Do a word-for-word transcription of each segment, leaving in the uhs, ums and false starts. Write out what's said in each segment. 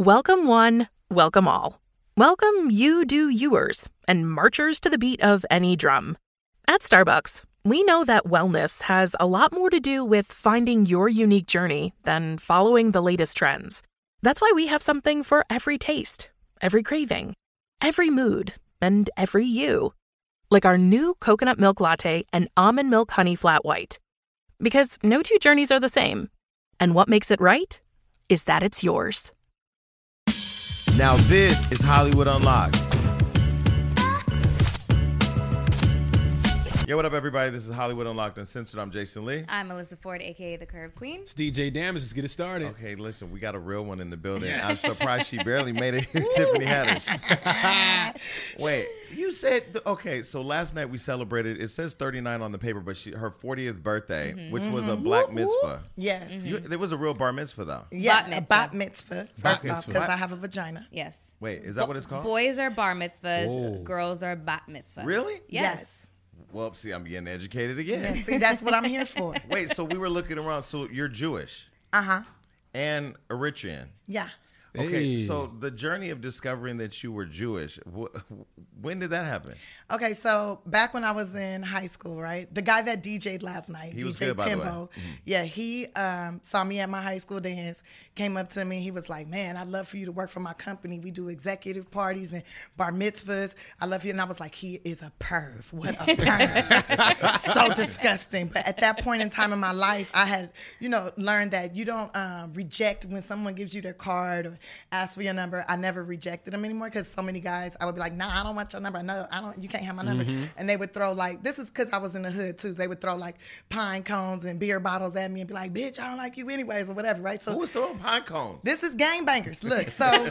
Welcome one, welcome all. Welcome you do-yours and marchers to the beat of any drum. At Starbucks, we know that wellness has a lot more to do with finding your unique journey than following the latest trends. That's why we have something for every taste, every craving, every mood, and every you. Like our new coconut milk latte and almond milk honey flat white. Because no two journeys are the same. And what makes it right is that it's yours. Now this is Hollywood Unlocked. Yo, what up, everybody? This is Hollywood Unlocked Uncensored. I'm Jason Lee. I'm Alyssa Ford, a k a. The Curve Queen. It's D J Damage. Let's get it started. Okay, listen, we got a real one in the building. Yes. I'm surprised she barely made it here, Tiffany Haddish. Wait, you said, okay, so last night we celebrated, it says thirty-nine on the paper, but she, her fortieth birthday, mm-hmm. which mm-hmm. was a Black Woo-woo. Mitzvah. Yes. Mm-hmm. You, there was a real bar mitzvah, though. Yeah, bat mitzvah. Bat mitzvah, first bat off, because I have a vagina. Yes. Wait, is that B- what it's called? Boys are bar mitzvahs, oh. girls are bat mitzvahs. Really? Yes. yes. Well, see, I'm getting educated again. Yeah, see, that's what I'm here for. Wait, so we were looking around. So you're Jewish. Uh-huh. And Eritrean. Yeah. Okay, hey. So the journey of discovering that you were Jewish, wh- when did that happen? Okay, so back when I was in high school, right? The guy that D J'd last night, he D J was good, Timbo, by the way. Mm-hmm. Yeah, he um, saw me at my high school dance, came up to me. He was like, man, I'd love for you to work for my company. We do executive parties and bar mitzvahs. I love you. And I was like, he is a perv. What a perv. So disgusting. But at that point in time in my life, I had, you know, learned that you don't um, reject when someone gives you their card or asked for your number. I never rejected them anymore because so many guys, I would be like, nah, I don't want your number. No, I don't. You can't have my number. Mm-hmm. And they would throw like, this is because I was in the hood too. They would throw like pine cones and beer bottles at me and be like, bitch, I don't like you anyways or whatever, right? So who was throwing pine cones? This is gangbangers. Look, so...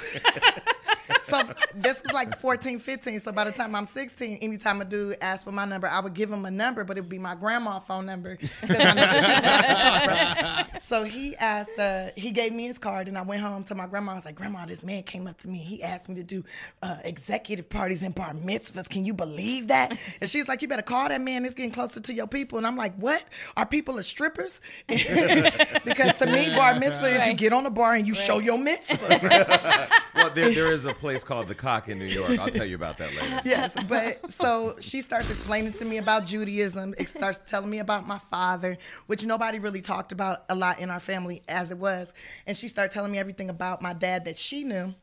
So this was like fourteen, fifteen. So by the time I'm sixteen, anytime a dude asked for my number, I would give him a number, but it would be my grandma's phone number. I know she about to talk. So he asked, uh, he gave me his card, and I went home to my grandma. I was like, Grandma, this man came up to me. He asked me to do uh, executive parties and bar mitzvahs. Can you believe that? And she's like, you better call that man. It's getting closer to your people. And I'm like, what? Are people a strippers? Because to me, bar mitzvah is right. You get on a bar and you right. show your mitzvah. Well, there, there is a place called The Cock in New York. I'll tell you about that later. Yes, but so she starts explaining to me about Judaism. It starts telling me about my father, which nobody really talked about a lot in our family as it was. And she started telling me everything about my dad that she knew.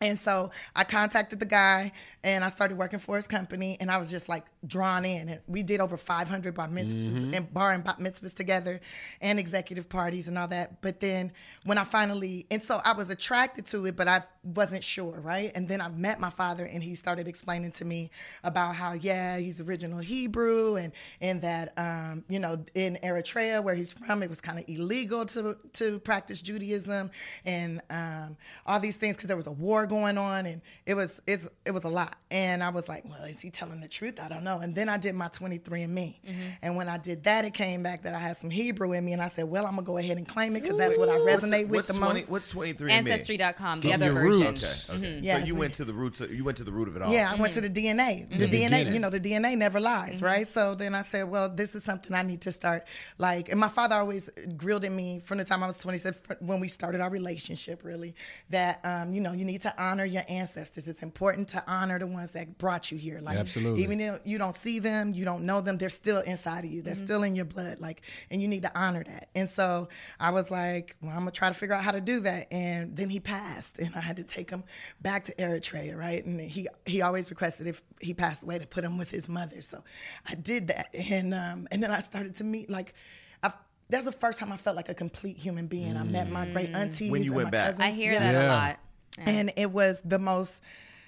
And so I contacted the guy, and I started working for his company, and I was just, like, drawn in. And we did over five hundred bar mitzvahs mm-hmm. and bar and bat mitzvahs together and executive parties and all that. But then when I finally – and so I was attracted to it, but I wasn't sure, right? And then I met my father, and he started explaining to me about how, yeah, he's original Hebrew and, and that, um, you know, in Eritrea where he's from, it was kind of illegal to, to practice Judaism and um, all these things because there was a war going on, and it was it's, it was a lot. And I was like, well, is he telling the truth? I don't know. And then I did my twenty-three and me. Mm-hmm. And when I did that, it came back that I had some Hebrew in me, and I said, well, I'm going to go ahead and claim it because that's what I resonate what's, with what's the twenty, most. What's twenty-three and me? Ancestry dot com, the other version. Roots. Okay, okay. Mm-hmm. Yeah, so you so went to the roots. Of, you went to the root of it all. Yeah, I mm-hmm. went to the D N A. The, the D N A, beginning. You know, the D N A never lies, mm-hmm. right? So then I said, well, this is something I need to start. Like, and my father always grilled at me from the time I was twenty-six when we started our relationship, really, that um, you know, you need to honor your ancestors. It's important to honor the ones that brought you here. Like, absolutely. Even if you don't see them, you don't know them, they're still inside of you. They're mm-hmm. still in your blood. Like, and you need to honor that. And so I was like, well, I'm gonna try to figure out how to do that. And then he passed, and I had to take him back to Eritrea, right? And he he always requested if he passed away to put him with his mother. So I did that, and um, and then I started to meet like. That's the first time I felt like a complete human being. Mm. I met my great aunties. When you and went my back, cousins. I hear yeah. that yeah. a lot. Yeah. And it was the most,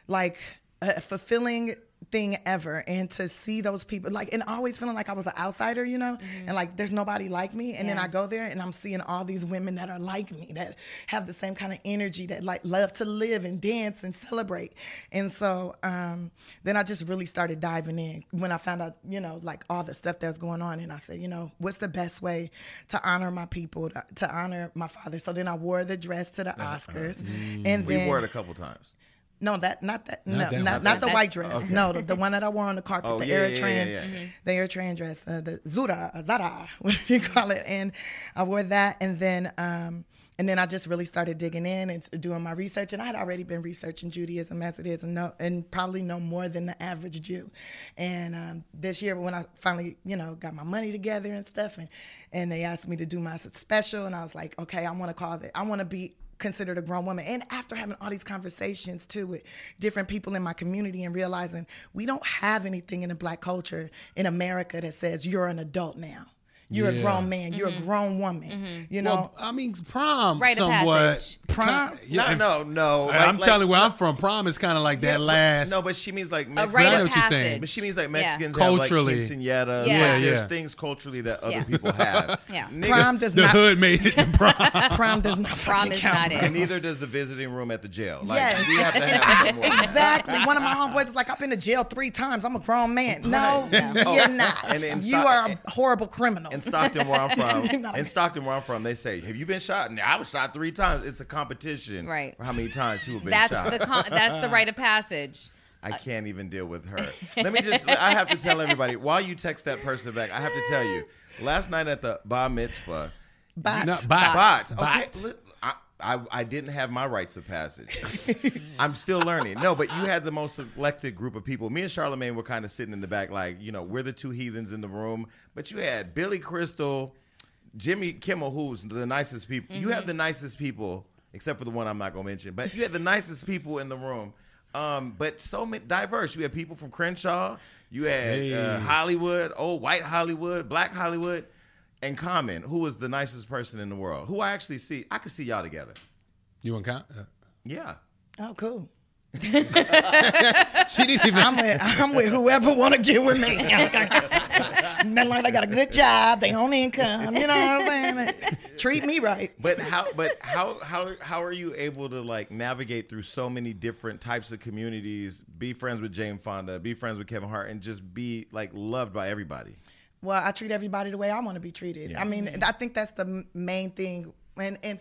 like, uh, fulfilling thing ever. And to see those people, like, and always feeling like I was an outsider, you know, mm-hmm. and like there's nobody like me. And yeah. then I go there and I'm seeing all these women that are like me, that have the same kind of energy, that like love to live and dance and celebrate. And so um, then I just really started diving in when I found out, you know, like all the stuff that's going on. And I said, you know, what's the best way to honor my people, to, to honor my father? So then I wore the dress to the Oscars. Mm-hmm. And we then, wore it a couple times. No, that not that not no that, not, not, not the white dress. Okay. No, the, the one that I wore on the carpet, oh, the yeah, Eritrean, yeah, yeah, yeah. Mm-hmm. the Eritrean dress, uh, the Zura, Zara, whatever you call it, and I wore that, and then um, And then I just really started digging in and doing my research. And I had already been researching Judaism as it is, and, no, and probably no more than the average Jew. And um, this year when I finally, you know, got my money together and stuff, and, and they asked me to do my special, and I was like, okay, I want to call it, I want to be considered a grown woman. And after having all these conversations too with different people in my community and realizing we don't have anything in the Black culture in America that says you're an adult now. You're yeah. a grown man. Mm-hmm. You're a grown woman. Mm-hmm. You know, well, I mean, prom right somewhat. Prom? Yeah. No, no, no. Like, I'm like, telling you where like, I'm from. Prom is kind of like yeah, that last. No, but she means like Mexicans. Right I know what you're saying. But she means like Mexicans yeah. have like quinceañeras. Yeah. Yeah, yeah. There's things culturally that other yeah. people have. yeah. Prom does the not. The hood made it. Prom. prom does not. Prom is count. Not it. And neither does the visiting room at the jail. Like, yes. We have to have more. Exactly. One of my homeboys is like, I've been to jail three times. I'm a grown man. No, you're not. You are a horrible criminal. In Stockton, where I'm from, in Stockton, where I'm from, they say, "Have you been shot?" Now, I was shot three times. It's a competition, right? For how many times people have been that's shot? The con- that's the rite of passage. I can't even deal with her. Let me just. I have to tell everybody while you text that person back. I have to tell you. Last night at the bar mitzvah, bot, no, bot, bot. bot. Okay, I, I, I didn't have my rites of passage. I'm still learning. No, but you had the most selected group of people. Me and Charlemagne were kind of sitting in the back, like, you know, we're the two heathens in the room. But you had Billy Crystal, Jimmy Kimmel, who's the nicest people. Mm-hmm. You have the nicest people, except for the one I'm not going to mention. But you had the nicest people in the room. Um, but so many, diverse. You had people from Crenshaw. You had hey. uh, Hollywood, old white Hollywood, black Hollywood. And Common, who was the nicest person in the world, who I actually see. I could see y'all together. You and Common? Uh, yeah. Oh, cool. she didn't even. I'm with, I'm with whoever want to get with me. Nothing like they got a good job, they own income. You know what I'm saying? Treat me right. But how? But how? How? How are you able to like navigate through so many different types of communities? Be friends with Jane Fonda. Be friends with Kevin Hart, and just be like loved by everybody. Well, I treat everybody the way I want to be treated. Yeah. I mean, I think that's the main thing. And, and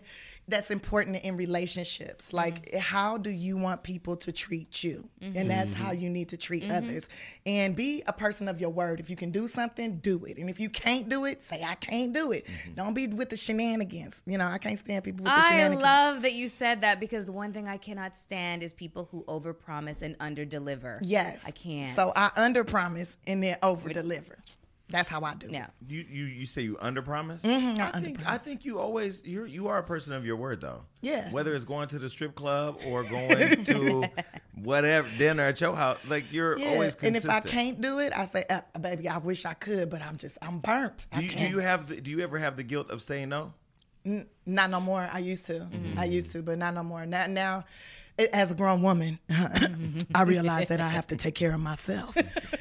that's important in relationships. Like, mm-hmm. how do you want people to treat you? Mm-hmm. And that's how you need to treat mm-hmm. others. And be a person of your word. If you can do something, do it. And if you can't do it, say, I can't do it. Mm-hmm. Don't be with the shenanigans. You know, I can't stand people with the I shenanigans. I love that you said that, because the one thing I cannot stand is people who overpromise and underdeliver. Yes. I can't. So I underpromise and then overdeliver. That's how I do. Yeah. You you you say you underpromise? Mm-hmm, I, I think underpromise. I think you always you you are a person of your word though. Yeah. Whether it's going to the strip club or going to whatever dinner at your house, like you're yeah. always consistent. And if I can't do it, I say, oh, "Baby, I wish I could, but I'm just I'm burnt." Do you, do you have the, do you ever have the guilt of saying no? N- not no more. I used to. Mm-hmm. I used to, but not no more. Not now. As a grown woman, I realize that I have to take care of myself.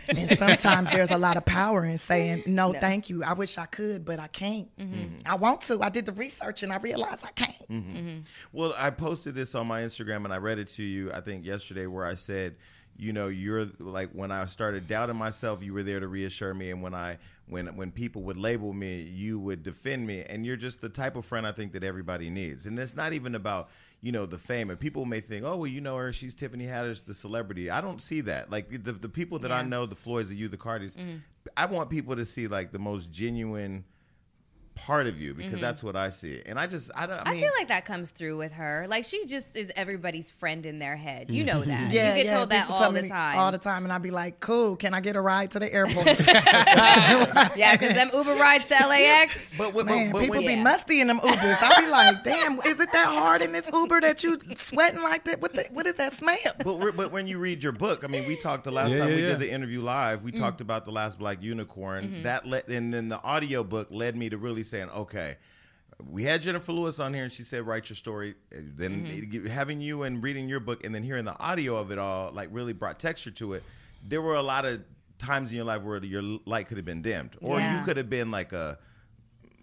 And sometimes there's a lot of power in saying, no, no. thank you. I wish I could, but I can't. Mm-hmm. I want to. I did the research and I realized I can't. Mm-hmm. Mm-hmm. Well, I posted this on my Instagram and I read it to you, I think yesterday, where I said, you know, you're like, when I started doubting myself, you were there to reassure me. And when I when when people would label me, you would defend me. And you're just the type of friend I think that everybody needs. And it's not even about, you know, the fame. And people may think, oh, well, you know her, she's Tiffany Haddish, the celebrity. I don't see that. Like, the the people that yeah. I know, the Floyds, the you, the Cardis, mm-hmm. I want people to see, like, the most genuine part of you, because mm-hmm. that's what I see. And I just, I don't, I, I mean, feel like that comes through with her. Like, she just is everybody's friend in their head. You know that. yeah, you get yeah. told that people all the time. All the time. And I'd be like, cool, can I get a ride to the airport? yeah, because them Uber rides to L A X. But, but, Man, but, but people when, be yeah. musty in them Ubers. I'd be like, damn, is it that hard in this Uber that you sweating like that? What, the, what is that smell? But, but when you read your book, I mean, we talked the last yeah, time yeah, we yeah. did the interview live, we mm-hmm. talked about The Last Black Unicorn. Mm-hmm. That let, and then the audio book led me to really saying, okay, we had Jennifer Lewis on here and she said, write your story. Then mm-hmm. having you and reading your book and then hearing the audio of it all, like, really brought texture to it. There were a lot of times in your life where your light could have been dimmed, or yeah. you could have been like a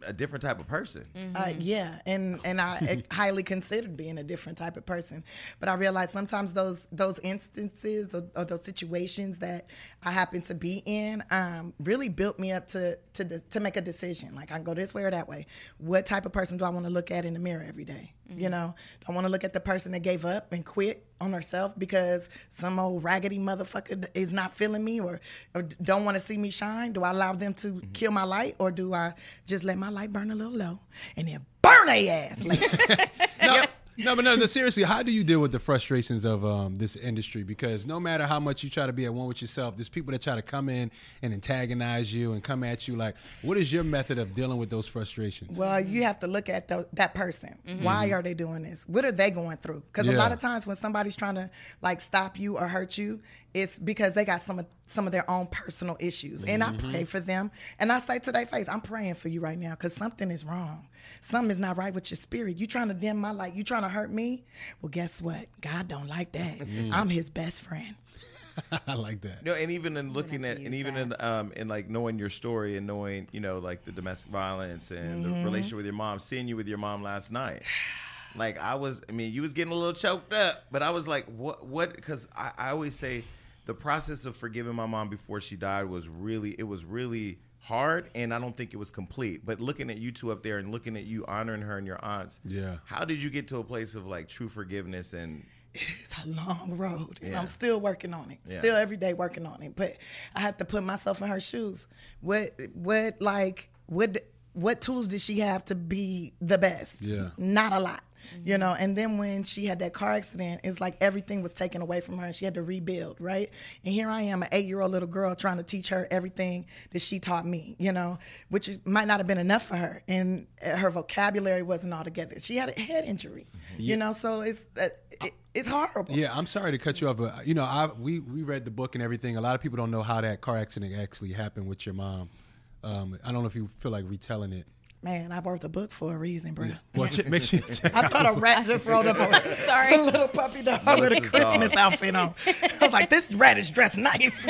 a different type of person. Mm-hmm. Uh, yeah, and and I highly considered being a different type of person, but I realized sometimes those those instances or, or those situations that I happen to be in um, really built me up to to de- to make a decision. Like, I can go this way or that way. What type of person do I want to look at in the mirror every day? Mm-hmm. You know, I want to look at the person that gave up and quit on herself because some old raggedy motherfucker is not feeling me or, or don't want to see me shine. Do I allow them to mm-hmm. kill my light, or do I just let my light burn a little low and then burn their ass later? no, no, but no, no, seriously, how do you deal with the frustrations of um, this industry? Because no matter how much you try to be at one with yourself, there's people that try to come in and antagonize you and come at you like, what is your method of dealing with those frustrations? Well, you have to look at the, that person. Mm-hmm. Why are they doing this? What are they going through? Because yeah. a lot of times when somebody's trying to like stop you or hurt you, it's because they got some of, some of their own personal issues. Mm-hmm. And I pray for them. And I say to their face, I'm praying for you right now because something is wrong. Something is not right with your spirit. You trying to dim my light. You trying to hurt me? Well, guess what? God don't like that. Mm. I'm his best friend. I like that. No, and even in looking at, and even that. in um, in like knowing your story and knowing, you know, like the domestic violence and mm-hmm. the relationship with your mom, seeing you with your mom last night. Like I was, I mean, you was getting a little choked up, but I was like, what, what? Because I, I always say the process of forgiving my mom before she died was really, it was really hard, and I don't think it was complete. But looking at you two up there and looking at you honoring her and your aunts, yeah. how did you get to a place of like true forgiveness? And it's a long road, yeah. and I'm still working on it. Yeah. Still every day working on it. But I have to put myself in her shoes. What, what, like, what, what tools did she have to be the best? Yeah. Not a lot. You know, and then when she had that car accident, it's like everything was taken away from her and she had to rebuild, right? And here I am, an eight-year-old little girl trying to teach her everything that she taught me, you know, which might not have been enough for her. And her vocabulary wasn't all together. She had a head injury, yeah. you know, so it's uh, it, it's horrible. Yeah, I'm sorry to cut you off, but, you know, I we, we read the book and everything. A lot of people don't know how that car accident actually happened with your mom. Um, I don't know if you feel like retelling it. Man, I wrote the book for a reason, bro. Yeah. Well, check, make sure you check I out. Thought a rat just rolled up on me. Sorry. It's a little puppy dog with a Christmas outfit on. I was like, this rat is dressed nice.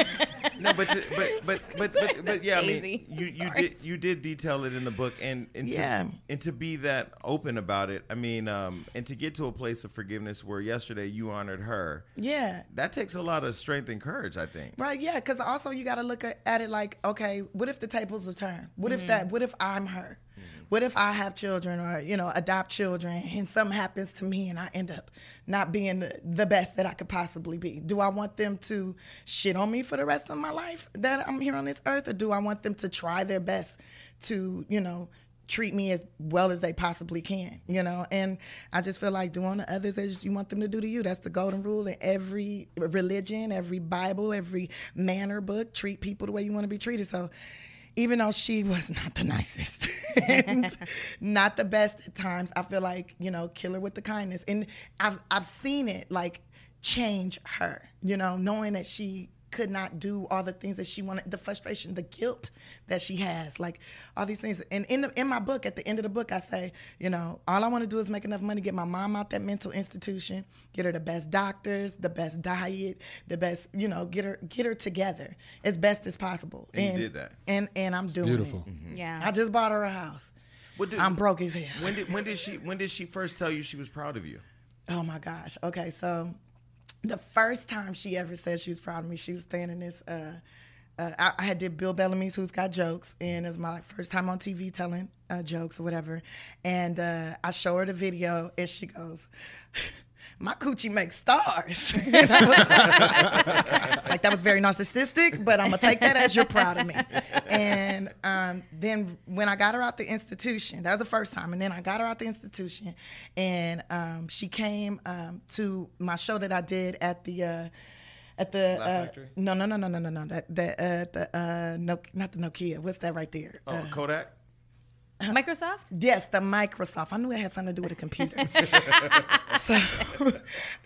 No, but but but but but, but yeah, easy. I mean, you, you did you did detail it in the book, and and yeah. to, and to be that open about it, I mean, um, and to get to a place of forgiveness where yesterday you honored her. Yeah, that takes a lot of strength and courage, I think. Right? Yeah, because also you got to look at it like, okay, what if the tables were turned? What mm-hmm. if that? What if I'm her? Mm-hmm. What if I have children or, you know, adopt children and something happens to me and I end up not being the best that I could possibly be? Do I want them to shit on me for the rest of my life that I'm here on this earth? Or do I want them to try their best to, you know, treat me as well as they possibly can, you know? And I just feel like doing to others as you want them to do to you. That's the golden rule in every religion, every Bible, every manner book. Treat people the way you want to be treated. So even though she was not the nicest and not the best at times, I feel like, you know, kill her with the kindness. And I've I've seen it, like, change her, you know, knowing that she could not do all the things that she wanted, the frustration, the guilt that she has, like all these things. And in the, in my book, at the end of the book, I say, you know, all I want to do is make enough money, get my mom out that mental institution, get her the best doctors, the best diet, the best, you know, get her get her together as best as possible. And, and you did that. And and I'm doing beautiful. It. Mm-hmm. Yeah. I just bought her a house. Well, did, I'm broke as hell. When did when did she when did she first tell you she was proud of you? Oh my gosh. Okay, so the first time she ever said she was proud of me, she was standing this, uh, uh, I, I had did Bill Bellamy's Who's Got Jokes, and it was my like, first time on T V telling uh, jokes or whatever, and uh, I show her the video, and she goes, my coochie makes stars. Like, like, that was very narcissistic, but I'm going to take that as you're proud of me. And um, then when I got her out the institution, that was the first time, and then I got her out the institution, and um, she came um, to my show that I did at the... Uh, At the uh, no no no no no no no that that uh, the uh, no not the Nokia, what's that right there? Oh, uh, Kodak. Microsoft? Yes, the Microsoft. I knew it had something to do with a computer. So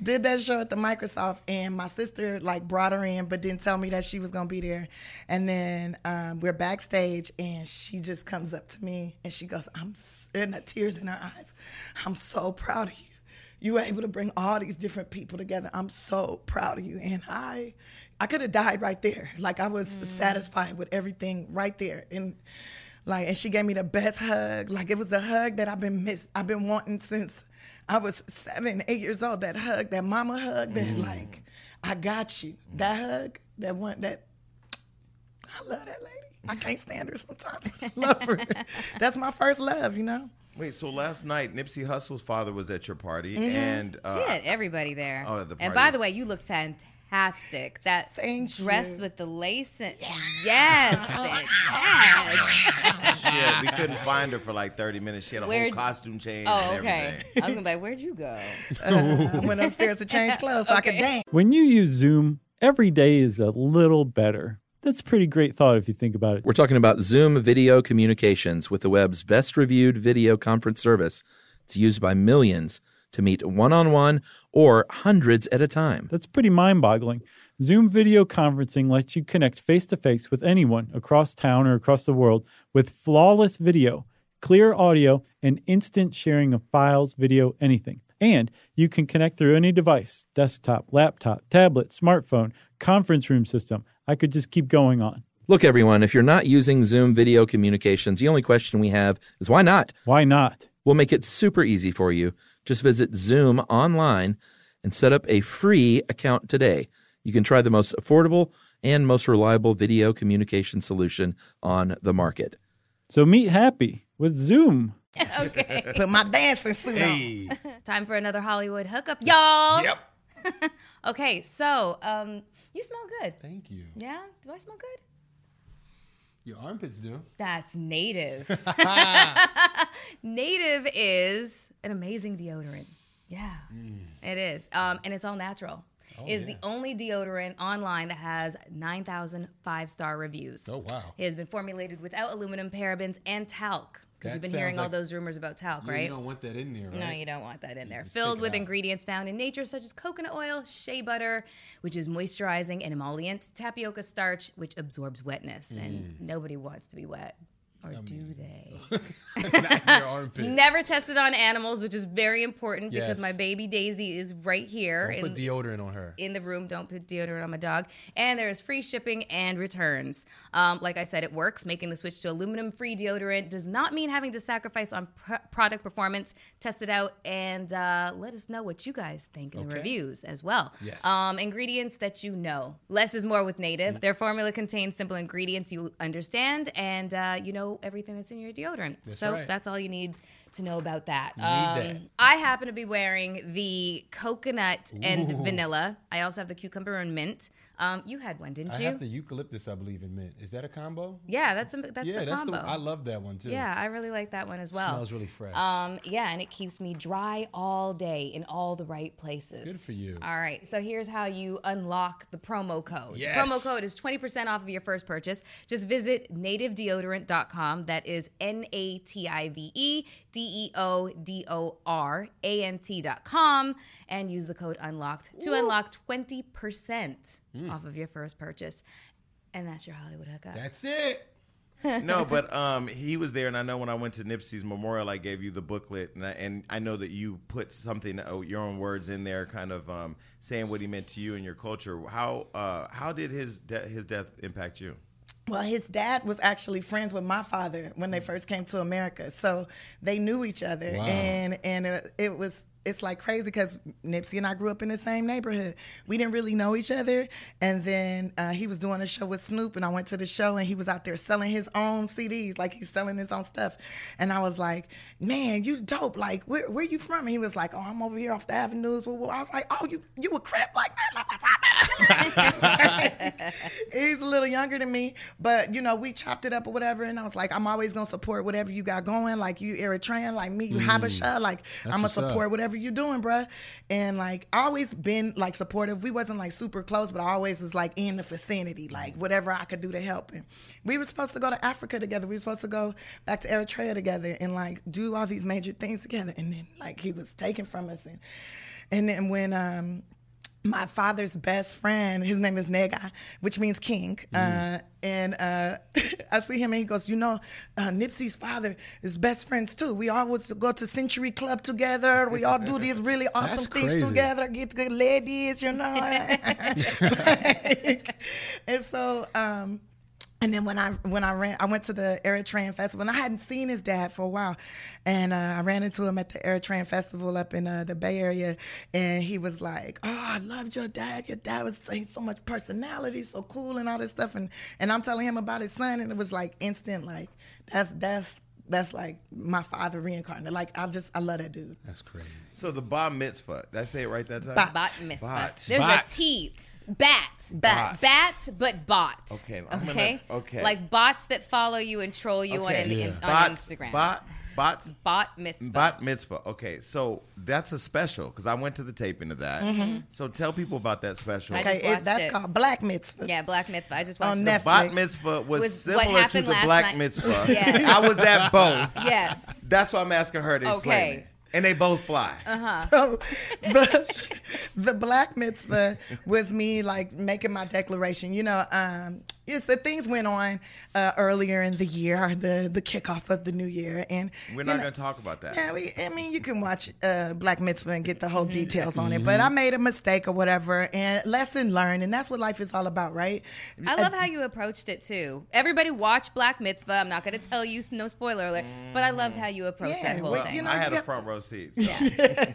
did that show at the Microsoft, and my sister like brought her in but didn't tell me that she was going to be there. And then um, we're backstage, and she just comes up to me, and she goes, I'm and the tears in her eyes, I'm so proud of you. You were able to bring all these different people together. I'm so proud of you. And I I could have died right there. Like, I was mm. satisfied with everything right there. And like, and she gave me the best hug. Like, it was the hug that I've been missed. I've been wanting since I was seven, eight years old. That hug, that mama hug, that mm. like, I got you. That hug, that one, that, I love that lady. I can't stand her sometimes. I love her. That's my first love, you know? Wait, so last night Nipsey Hussle's father was at your party, mm-hmm. and uh, she had everybody there. Oh, at the party. And by the way, you looked fantastic. That Thank dressed you. With the lace. And, yeah. Yes, yes. Shit, we couldn't find her for like thirty minutes. She had a Where'd, whole costume change. Oh, and okay. Everything. I was gonna be like, where'd you go? Uh, I went upstairs to change clothes so okay. I could dance. When you use Zoom, every day is a little better. That's a pretty great thought if you think about it. We're talking about Zoom Video Communications with the web's best-reviewed video conference service. It's used by millions to meet one-on-one or hundreds at a time. That's pretty mind-boggling. Zoom Video Conferencing lets you connect face-to-face with anyone across town or across the world with flawless video, clear audio, and instant sharing of files, video, anything. And you can connect through any device, desktop, laptop, tablet, smartphone, conference room system. I could just keep going on. Look, everyone, if you're not using Zoom Video Communications, the only question we have is why not? Why not? We'll make it super easy for you. Just visit Zoom online and set up a free account today. You can try the most affordable and most reliable video communication solution on the market. So meet happy with Zoom. Okay. Put my dancing suit hey. on. It's time for another Hollywood hookup, y'all. Yep. Okay, so um, you smell good. Thank you. Yeah? Do I smell good? Your armpits do. That's Native. Native is an amazing deodorant. Yeah, mm. it is. Um, and it's all natural. Oh, is yeah. the only deodorant online that has nine thousand five-star reviews. Oh, wow. It has been formulated without aluminum, parabens, and talc. Because you've been hearing like all those rumors about talc, you right? You don't want that in there, right? No, you don't want that in there. Filled with ingredients found in nature, such as coconut oil, shea butter, which is moisturizing and emollient, tapioca starch, which absorbs wetness. Mm. And nobody wants to be wet. Or I do mean, they? It's never tested on animals, which is very important yes. because my baby Daisy is right here. Don't in, put deodorant on her. In the room, don't put deodorant on my dog. And there is free shipping and returns. Um, like I said, it works. Making the switch to aluminum-free deodorant does not mean having to sacrifice on pr- product performance. Test it out and uh, let us know what you guys think in okay. the reviews as well. Yes. Um, ingredients that you know. Less is more with Native. Mm. Their formula contains simple ingredients you understand and uh, you know everything that's in your deodorant. That's so right. That's all you need to know about that. Um, that. I happen to be wearing the coconut Ooh. and vanilla. I also have the cucumber and mint. Um, you had one, didn't I you? I have the eucalyptus, I believe, and mint. Is that a combo? Yeah, that's a, that's yeah, the that's combo. The, I love that one, too. Yeah, I really like that one as well. It smells really fresh. Um, yeah, and it keeps me dry all day in all the right places. Good for you. All right, so here's how you unlock the promo code. Yes. The promo code is twenty percent off of your first purchase. Just visit native deodorant dot com. That is N A T I V E D E O D O R A N T dot com and use the code UNLOCKED to Ooh. unlock twenty percent mm. off of your first purchase. And that's your Hollywood hookup. That's it. No, but um, he was there, and I know when I went to Nipsey's memorial, I gave you the booklet, and I, and I know that you put something, oh, your own words in there, kind of um, saying what he meant to you and your culture. How uh, how did his de- his death impact you? Well, his dad was actually friends with my father when they first came to America, so they knew each other, wow. and and it, it was it's like crazy because Nipsey and I grew up in the same neighborhood. We didn't really know each other, and then uh, he was doing a show with Snoop, and I went to the show, and he was out there selling his own C Ds, like he's selling his own stuff, and I was like, "Man, you dope! Like, where where you from?" And he was like, "Oh, I'm over here off the avenues." I was like, "Oh, you you a crip like that?" He's a little younger than me, but you know, we chopped it up or whatever, and I was like, I'm always gonna support whatever you got going, like you Eritrean, like me, you mm. Habesha, like That's I'm gonna support up. whatever you doing, bruh. And like I always been like supportive. We wasn't like super close, but I always was like in the vicinity, like whatever I could do to help. And we were supposed to go to Africa together. We were supposed to go back to Eritrea together and like do all these major things together. And then like he was taken from us, and and then when um my father's best friend, his name is Nega, which means king. Mm. Uh, and uh, I see him and he goes, you know, uh, Nipsey's father is best friends too. We always go to Century Club together. We all do these really awesome That's things crazy. together, get good ladies, you know. like, and so... Um, And then when I when I ran, I went to the Eritrean Festival, and I hadn't seen his dad for a while. And uh, I ran into him at the Eritrean Festival up in uh, the Bay Area, and he was like, oh, I loved your dad. Your dad was he had so much personality, so cool, and all this stuff. And, and I'm telling him about his son, and it was like instant, like, that's that's That's like my father reincarnated. Like, I just, I love that dude. That's crazy. So the bat mitzvah, did I say it right that time? Bat, bat mitzvah. Bat. There's bat. a T. Bat. Bat. Bat, bat but bot. Okay. I'm okay. Gonna, okay. Like bots that follow you and troll you okay. on, yeah. in, on Bots, Instagram. Bot. Bot, Bat mitzvah. Bat mitzvah. Okay, so that's a special because I went to the taping of that. Mm-hmm. So tell people about that special. I okay, it, that's it. called Black Mitzvah. Yeah, Black Mitzvah. I just watched on it. Netflix. The Bat Mitzvah was, was similar to the Black night. Mitzvah. Yes. I was at both. Yes. That's why I'm asking her to okay. explain it. And they both fly. Uh-huh. So the, the Black Mitzvah was me like making my declaration. You know, um, yes, the things went on uh, earlier in the year, the the kickoff of the new year, and we're not going to talk about that. Yeah, we, I mean, you can watch uh, Black Mitzvah and get the whole details on it. But I made a mistake or whatever, and lesson learned, and that's what life is all about, right? I love uh, how you approached it too. Everybody watch Black Mitzvah. I'm not going to tell you, no spoiler alert, but I loved how you approached yeah, that whole well, thing. You know, I had a front row. Seat, so. Yeah.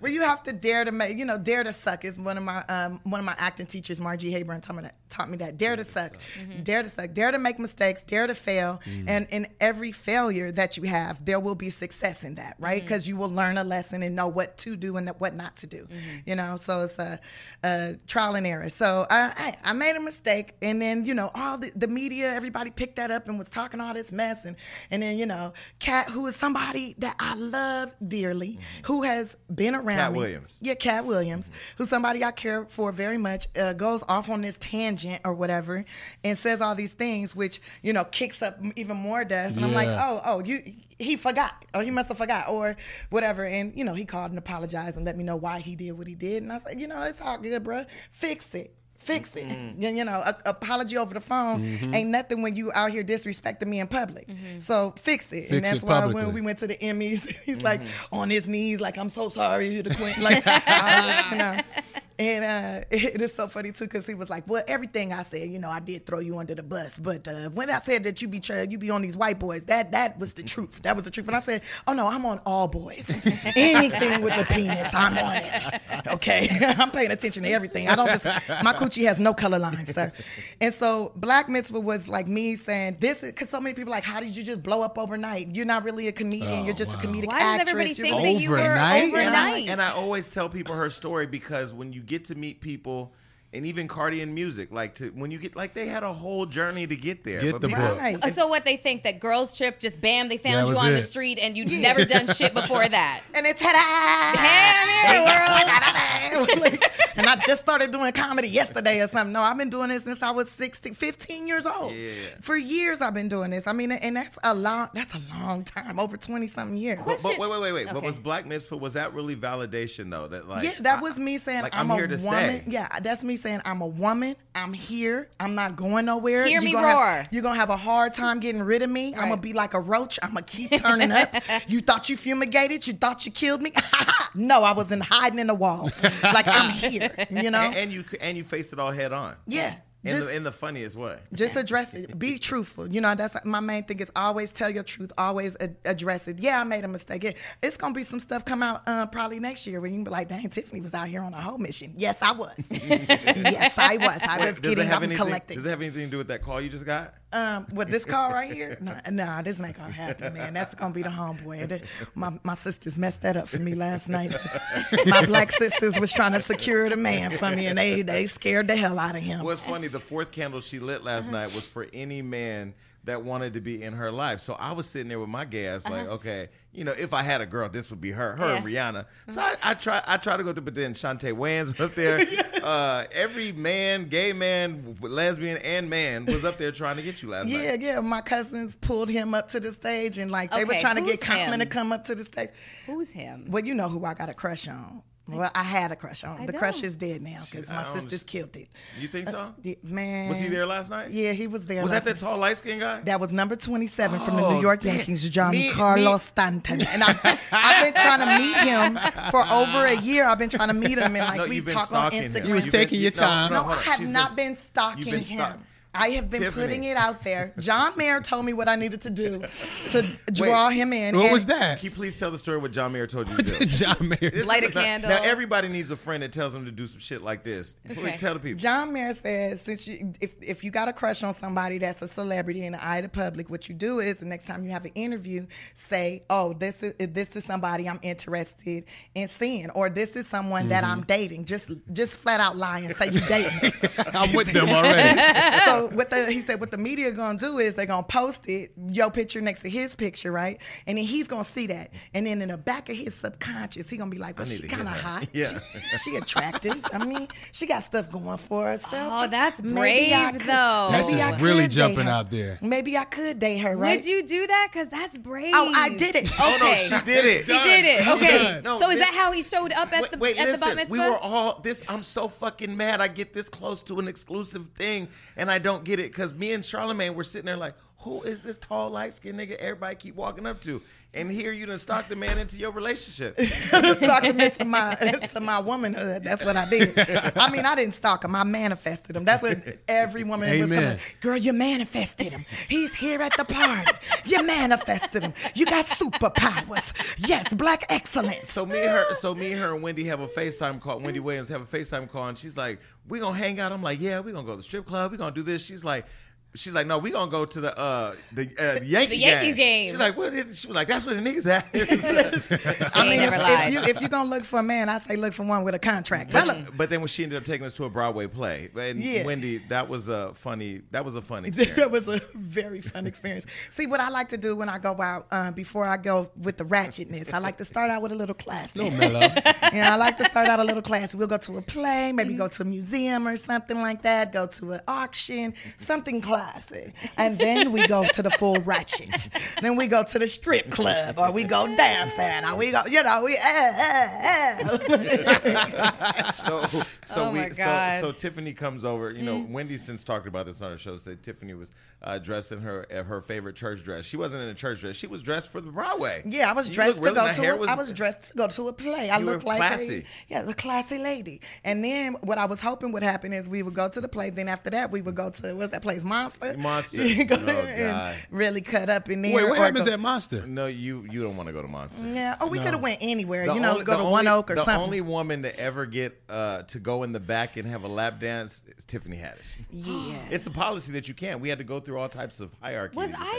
Well, you have to dare to make, you know, dare to suck is one of my um, one of my acting teachers, Margie Habron, taught me that. Taught me that. Dare, dare to suck, to suck. Mm-hmm. Dare to suck, dare to make mistakes, dare to fail, mm. and in every failure that you have, there will be success in that, right? Because mm-hmm. you will learn a lesson and know what to do and what not to do, mm-hmm. you know. So it's a, a trial and error. So I, I I made a mistake, and then you know all the, the media, everybody picked that up and was talking all this mess, and and then you know Kat, who is somebody that I loved dearly. Mm-hmm. Who has been around Kat me. Williams. Yeah, Kat Williams, mm-hmm. who's somebody I care for very much, uh, goes off on this tangent or whatever and says all these things, which, you know, kicks up even more dust. And yeah. I'm like, oh, oh, you... he forgot, or he must have forgot, or whatever. And, you know, he called and apologized and let me know why he did what he did. And I said, you know, it's all good, bro. Fix it. Fix it. Mm-hmm. You, you know, a, apology over the phone mm-hmm. ain't nothing when you out here disrespecting me in public. Mm-hmm. So fix it. Fix and that's why publicly. When we went to the Emmys, he's mm-hmm. like on his knees, like, I'm so sorry to Quentin. Like, I, you know. And uh, it is so funny, too, because he was like, well, everything I said, you know, I did throw you under the bus. But uh, when I said that you be tra- you be on these white boys, that that was the truth. That was the truth. And I said, oh, no, I'm on all boys. Anything with a penis, I'm on it. Okay? I'm paying attention to everything. I don't just, my coochie has no color lines, sir. And so Black Mitzvah was like me saying this, because so many people are like, how did you just blow up overnight? You're not really a comedian. Oh, You're just wow. a comedic Why actress. Why does everybody think that you were overnight? And I, and I always tell people her story because when you get to meet people, and even Cardi and music, like to when you get like they had a whole journey to get there. Get but the book. Right. So what they think that Girls Trip just bam they found you on it. the street and you'd yeah. never done shit before that. And it's ta-da! Hey, world. And I just started doing comedy yesterday or something. No, I've been doing this since I was sixteen, fifteen years old. Yeah. For years I've been doing this. I mean, and that's a long that's a long time, over twenty something years. But, but wait, wait, wait, wait. Okay. But was Black Mitzvah, was that really validation though? That like yeah, that I, was me saying like, I'm, I'm here a to woman. Stay. Yeah, that's me. Saying I'm a woman, I'm here, I'm not going nowhere. Hear me roar. You're gonna have a hard time getting rid of me. Right. I'm gonna be like a roach. I'm gonna keep turning up. You thought you fumigated? You thought you killed me? No, I wasn't hiding in the walls. Like I'm here, you know. And, and you and you face it all head on. Yeah. In, just, the, in the funniest way. Just address it. Be truthful. You know, that's my main thing is always tell your truth. Always a- address it. Yeah, I made a mistake. Yeah. It's going to be some stuff come out uh, probably next year where you can be like, dang, Tiffany was out here on a whole mission. Yes, I was. yes, I was. I was Wait, getting, I'm anything, collecting. Does it have anything to do with that call you just got? Um, what this call right here? No, no, this ain't gonna happen, man. That's gonna be the homeboy. My my sisters messed that up for me last night. My black sisters was trying to secure the man for me, and they they scared the hell out of him. What's funny? The fourth candle she lit last night was for any man that wanted to be in her life. So I was sitting there with my gas, like, uh-huh. okay, you know, if I had a girl, this would be her, her yeah. and Rihanna. So I, I try, I try to go to, but then Shantae Wans was up there. uh, every man, gay man, lesbian, and man was up there trying to get you last yeah, night. Yeah, yeah. My cousins pulled him up to the stage, and like they okay, were trying to get Common to come up to the stage. Who's him? Well, you know who I got a crush on. Well, I had a crush on him. I the don't. Crush is dead now because my sisters killed it. You think so? Uh, yeah, man. Was he there last night? Yeah, he was there. Was last that that night. Tall, light-skinned guy? That was number twenty-seven oh, from the New York Yankees, Giancarlo Stanton. And I, I've been trying to meet him for over a year. I've been trying to meet him, and like no, we talk on Instagram. Him. You was you've taking been, your time. No, no, no I have she's not been, been stalking been him. Stalking. I have been Tiffany. putting it out there. John Mayer told me what I needed to do to draw Wait, him in. What and was that? Can you please tell the story what John Mayer told you to do? John Mayer. This Light a about, candle. Now, everybody needs a friend that tells them to do some shit like this. Okay. Please tell the people. John Mayer says, since you, if, if you got a crush on somebody that's a celebrity in the eye of the public, what you do is the next time you have an interview, say, oh, this is, this is somebody I'm interested in seeing, or this is someone mm-hmm. that I'm dating. Just, just flat out lie and say you're dating. I'm with them already. So, What the, he said what the media gonna do is they're gonna post it, your picture next to his picture, right? And then he's gonna see that. And then in the back of his subconscious, he gonna be like, well, she kind of hot. Yeah. She, she attractive. I mean, she got stuff going for herself. Oh, that's brave, could, though. That's just really jumping out there. Maybe I could date her, right? Would you do that? Because that's brave. Oh, I did it. Okay. Oh, no, she did it. She did it. Okay. No, so is that how he showed up at wait, the, wait, at listen, the bat mitzvah? We were all, this, I'm so fucking mad I get this close to an exclusive thing, and I don't don't get it, because me and Charlemagne were sitting there like, who is this tall, light-skinned nigga everybody keep walking up to? And here you done stalked the man into your relationship. Stalked him into my, into my womanhood. That's what I did. I mean, I didn't stalk him. I manifested him. That's what every woman Amen. was coming. Girl, you manifested him. He's here at the party. You manifested him. You got superpowers. Yes, black excellence. So me and her, so me and her and Wendy have a FaceTime call. Wendy Williams have a FaceTime call, and she's like, we gonna hang out. I'm like, yeah, we gonna go to the strip club. We gonna do this. She's like, She's like, no, we gonna go to the uh, the, uh, the Yankee, the Yankee game. game. She's like, what is? She was like, that's where the niggas at. I mean, if, if you if you gonna look for a man, I say look for one with a contract. But, mm-hmm. but then when she ended up taking us to a Broadway play, and yeah. Wendy, that was a funny, that was a fun experience. That was a very fun experience. See, what I like to do when I go out, um, before I go with the ratchetness, I like to start out with a little class. No, mellow. You know, I like to start out a little class. We'll go to a play, maybe mm-hmm. go to a museum or something like that. Go to an auction, something class. And then we go to the full ratchet. Then we go to the strip club, or we go dancing, or we go, you know, we. Eh, eh, eh. so, so oh we, so, so Tiffany comes over. You know, mm-hmm. Wendy since talked about this on her show. Said Tiffany was uh, dressed in her her favorite church dress. She wasn't in a church dress. She was dressed for the Broadway. Yeah, I was you dressed to go to. A, was, I was dressed to go to a play. I looked like classy. A, yeah, a classy lady. And then what I was hoping would happen is we would go to the play. Then after that, we would go to what's that place? Mom. Monster, you go oh, there and really cut up in there. Wait, what happens go, at Monster? No, you you don't want to go to Monster. Yeah, oh, we no. could have went anywhere. The you know, only, go to only, One Oak or the something. The only woman to ever get uh, to go in the back and have a lap dance is Tiffany Haddish. Yeah, it's a policy that you can't. We had to go through all types of hierarchy. Was I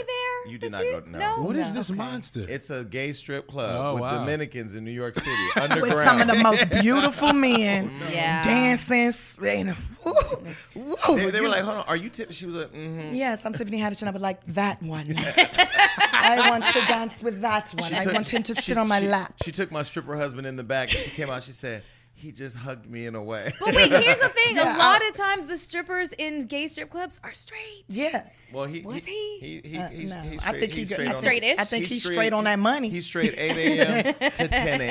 there? You did not go. No. no. What is no, this okay. Monster? It's a gay strip club oh, with wow. Dominicans in New York City underground. With some of the most beautiful men oh, no. yeah. dancing. And, woo, woo. They, they were like, hold on, are you? T-? She was like. Mm-hmm. Yes, I'm Tiffany Haddish, and I would like that one. I want to dance with that one. She I took, want him to she, sit on my she, lap. She took my stripper husband in the back, and she came out, she said, he just hugged me in a way. But wait, here's the thing. Yeah, a lot I, of times the strippers in gay strip clubs are straight. Yeah. Well, he was he. He, he, uh, he's, no. he's straight, I think he's, he's straight, straight on, I think he's, he's straight, straight on that money. He's straight eight a.m. to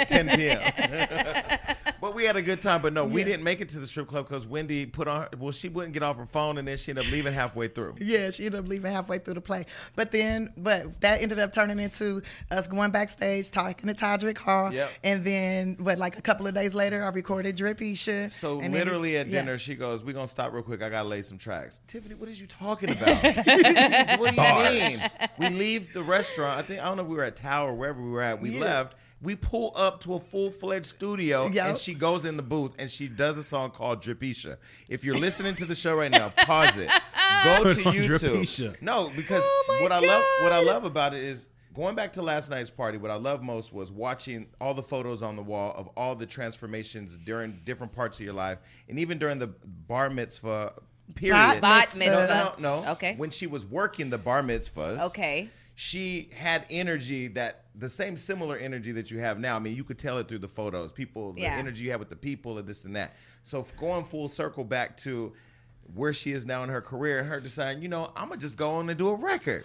ten p.m. But we had a good time. But no, yeah. we didn't make it to the strip club because Wendy put on. Her, well, she wouldn't get off her phone, and then she ended up leaving halfway through. Yeah, she ended up leaving halfway through the play. But then, but that ended up turning into us going backstage, talking to Todrick Hall, yep. and then, but like a couple of days later, I recorded Drippy shit. So and literally then, at dinner, yeah. she goes, "We're gonna stop real quick. I gotta lay some tracks." Tiffany, what is you talking about? What do you Bars. mean? We leave the restaurant. I think I don't know if we were at Tower or wherever we were at. We yeah. left. We pull up to a full-fledged studio, yep. and she goes in the booth, and she does a song called Dripisha. If you're listening to the show right now, pause it. Go to YouTube. Dripisha. No, because oh what God. I love what I love about it is, going back to last night's party, what I loved most was watching all the photos on the wall of all the transformations during different parts of your life, and even during the bar mitzvah period. Bar mitzvah. No, no, no. Okay. When she was working the bar mitzvahs. Okay. She had energy that, the same similar energy that you have now. I mean, you could tell it through the photos. People, yeah. the energy you have with the people and this and that. So going full circle back to where she is now in her career, and her deciding, you know, I'm going to just go on and do a record.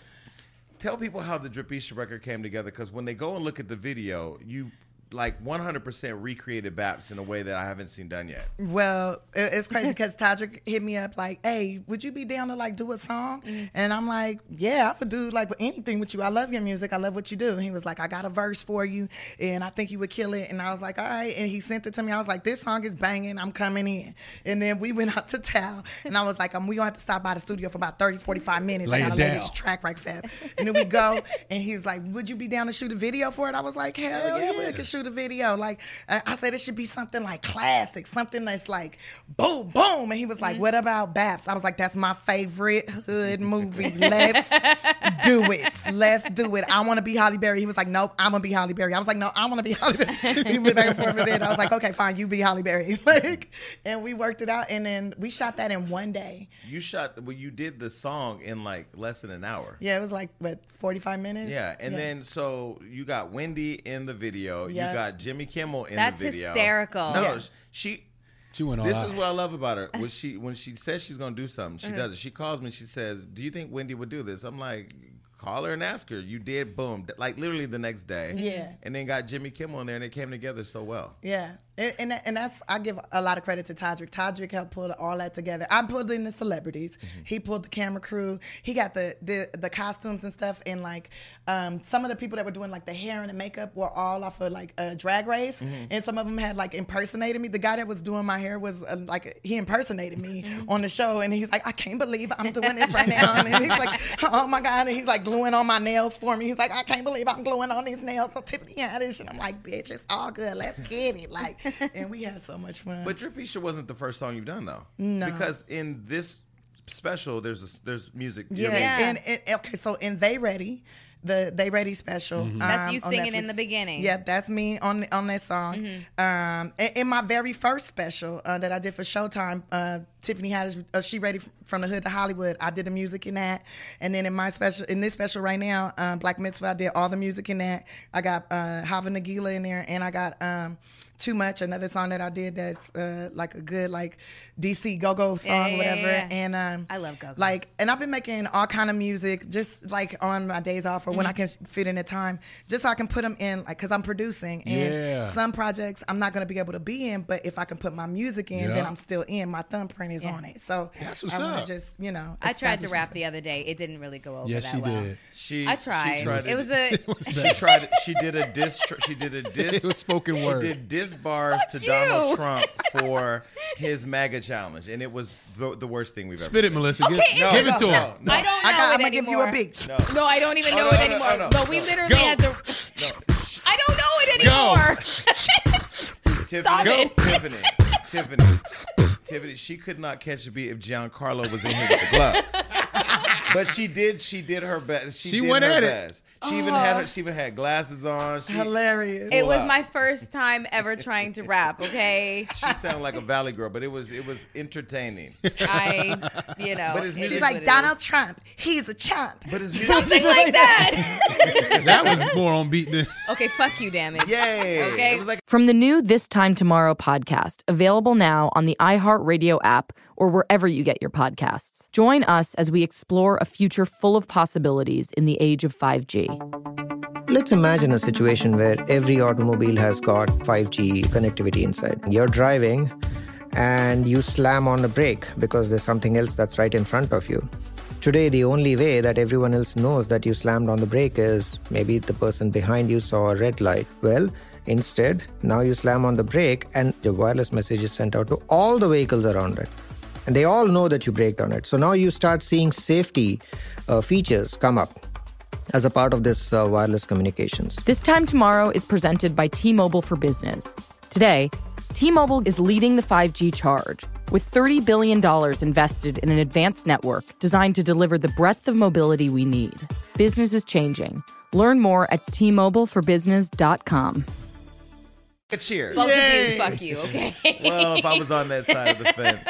Tell people how the Dripisha record came together, because when they go and look at the video, you like one hundred percent recreated Baps in a way that I haven't seen done yet. Well, it's crazy because Todrick hit me up like, hey, would you be down to like do a song? And I'm like, yeah, I would do like anything with you. I love your music. I love what you do. And he was like, I got a verse for you and I think you would kill it. And I was like, all right. And he sent it to me. I was like, this song is banging. I'm coming in. And then we went out to town and I was like, um, we're going to have to stop by the studio for about thirty, forty-five minutes. Lay I got to lay this track right fast. And then we go and he's like, would you be down to shoot a video for it? I was like, hell, hell yeah, yeah, we could shoot a video. Like I said, it should be something like classic, something that's like boom, boom. And he was like, mm-hmm. what about Baps? I was like, that's my favorite hood movie. Let's do it. Let's do it. I want to be Holly Berry. He was like, nope, I'm going to be Holly Berry. I was like, no, I want to be Holly Berry. We went back and forth with it. I was like, okay, fine, you be Holly Berry. Like, and we worked it out. And then we shot that in one day. You shot, well, you did the song in like less than an hour. Yeah, it was like, what, forty-five minutes? Yeah. And yeah. then, so you got Wendy in the video. Yep. You got Jimmy Kimmel in That's the video. That's hysterical. No, yeah. she... She went all this out. Is what I love about her. When she when she says she's going to do something, she mm-hmm. does it. She calls me. She says, do you think Wendy would do this? I'm like, call her and ask her. You did, boom. Like, literally the next day. Yeah. And then got Jimmy Kimmel in there, and it came together so well. Yeah. And, and and that's, I give a lot of credit to Todrick. Todrick helped pull all that together. I pulled in the celebrities. Mm-hmm. He pulled the camera crew. He got the, the the costumes and stuff. And like um, some of the people that were doing like the hair and the makeup were all off of like a Drag Race. Mm-hmm. And some of them had like impersonated me. The guy that was doing my hair was uh, like, he impersonated me mm-hmm. on the show. And he's like, I can't believe I'm doing this right now. And he's like, oh my God. And he's like gluing on my nails for me. He's like, I can't believe I'm gluing on these nails. So Tiffany Haddish. And I'm like, bitch, it's all good. Let's get it. Like, and we had so much fun. But Drippy Sure wasn't the first song you've done, though. No. Because in this special, there's a, there's music. Yeah. yeah. And, and okay, so in They Ready, the They Ready special. Mm-hmm. Um, that's you singing in the beginning. Yep, yeah, that's me on on that song. Mm-hmm. Um, in, in my very first special uh, that I did for Showtime, uh, Tiffany Haddish, uh, She Ready From the Hood to Hollywood, I did the music in that. And then in my special, in this special right now, um, Black Mitzvah, I did all the music in that. I got uh, Hava Nagila in there, and I got... Um, Too Much, another song that I did that's uh, like a good like D C go-go song, yeah, yeah, whatever. Yeah, yeah. And um, I love go-go. Like, and I've been making all kind of music just like on my days off or mm-hmm. when I can fit in the time, just so I can put them in, like, because I'm producing. And yeah. some projects I'm not going to be able to be in, but if I can put my music in, yeah. then I'm still in. My thumbprint is yeah. on it. So that's what's I want to just, you know. I tried to rap myself. The other day. It didn't really go over yeah, that she well. Did. She, I tried. She tried it. It was a. It was she tried. It. She did a diss. Tr- she did a diss. It was spoken word. She did diss. Bars Fuck to you. Donald Trump for his MAGA challenge, and it was the, the worst thing we've ever Spit seen. Spit it, Melissa. Okay, give, give it to him. No, no. I don't know I got, it I'm anymore. I'm going to give you a beat. No. no, I don't even oh, know no, it no, anymore. No, no, no, no we literally go. Had to... No. I don't know it anymore. Tiffany, Stop go. It. Tiffany, Tiffany, Tiffany, she could not catch a beat if Giancarlo was in here with the glove. But she did. She did her best. She, she did went her at best. It. She oh. even had her. She even had glasses on. She, Hilarious. It was out. My first time ever trying to rap. Okay. She sounded like a valley girl, but it was it was entertaining. I, you know, but she's like Donald is. Trump. He's a chump. But his music something like that. That was more on beat than. Okay, fuck you, Damage. Yay. Okay. It was like- From the new This Time Tomorrow podcast, available now on the iHeartRadio app or wherever you get your podcasts. Join us as we explore a future full of possibilities in the age of five G. Let's imagine a situation where every automobile has got five G connectivity inside. You're driving and you slam on the brake because there's something else that's right in front of you. Today, the only way that everyone else knows that you slammed on the brake is maybe the person behind you saw a red light. Well, instead, now you slam on the brake and the wireless message is sent out to all the vehicles around it. And they all know that you braked on it. So now you start seeing safety uh, features come up as a part of this uh, wireless communications. This Time Tomorrow is presented by T-Mobile for Business. Today, T-Mobile is leading the five G charge with thirty billion dollars invested in an advanced network designed to deliver the breadth of mobility we need. Business is changing. Learn more at T Mobile for business dot com. A cheer. Both of you, fuck you, okay? Well, if I was on that side of the fence.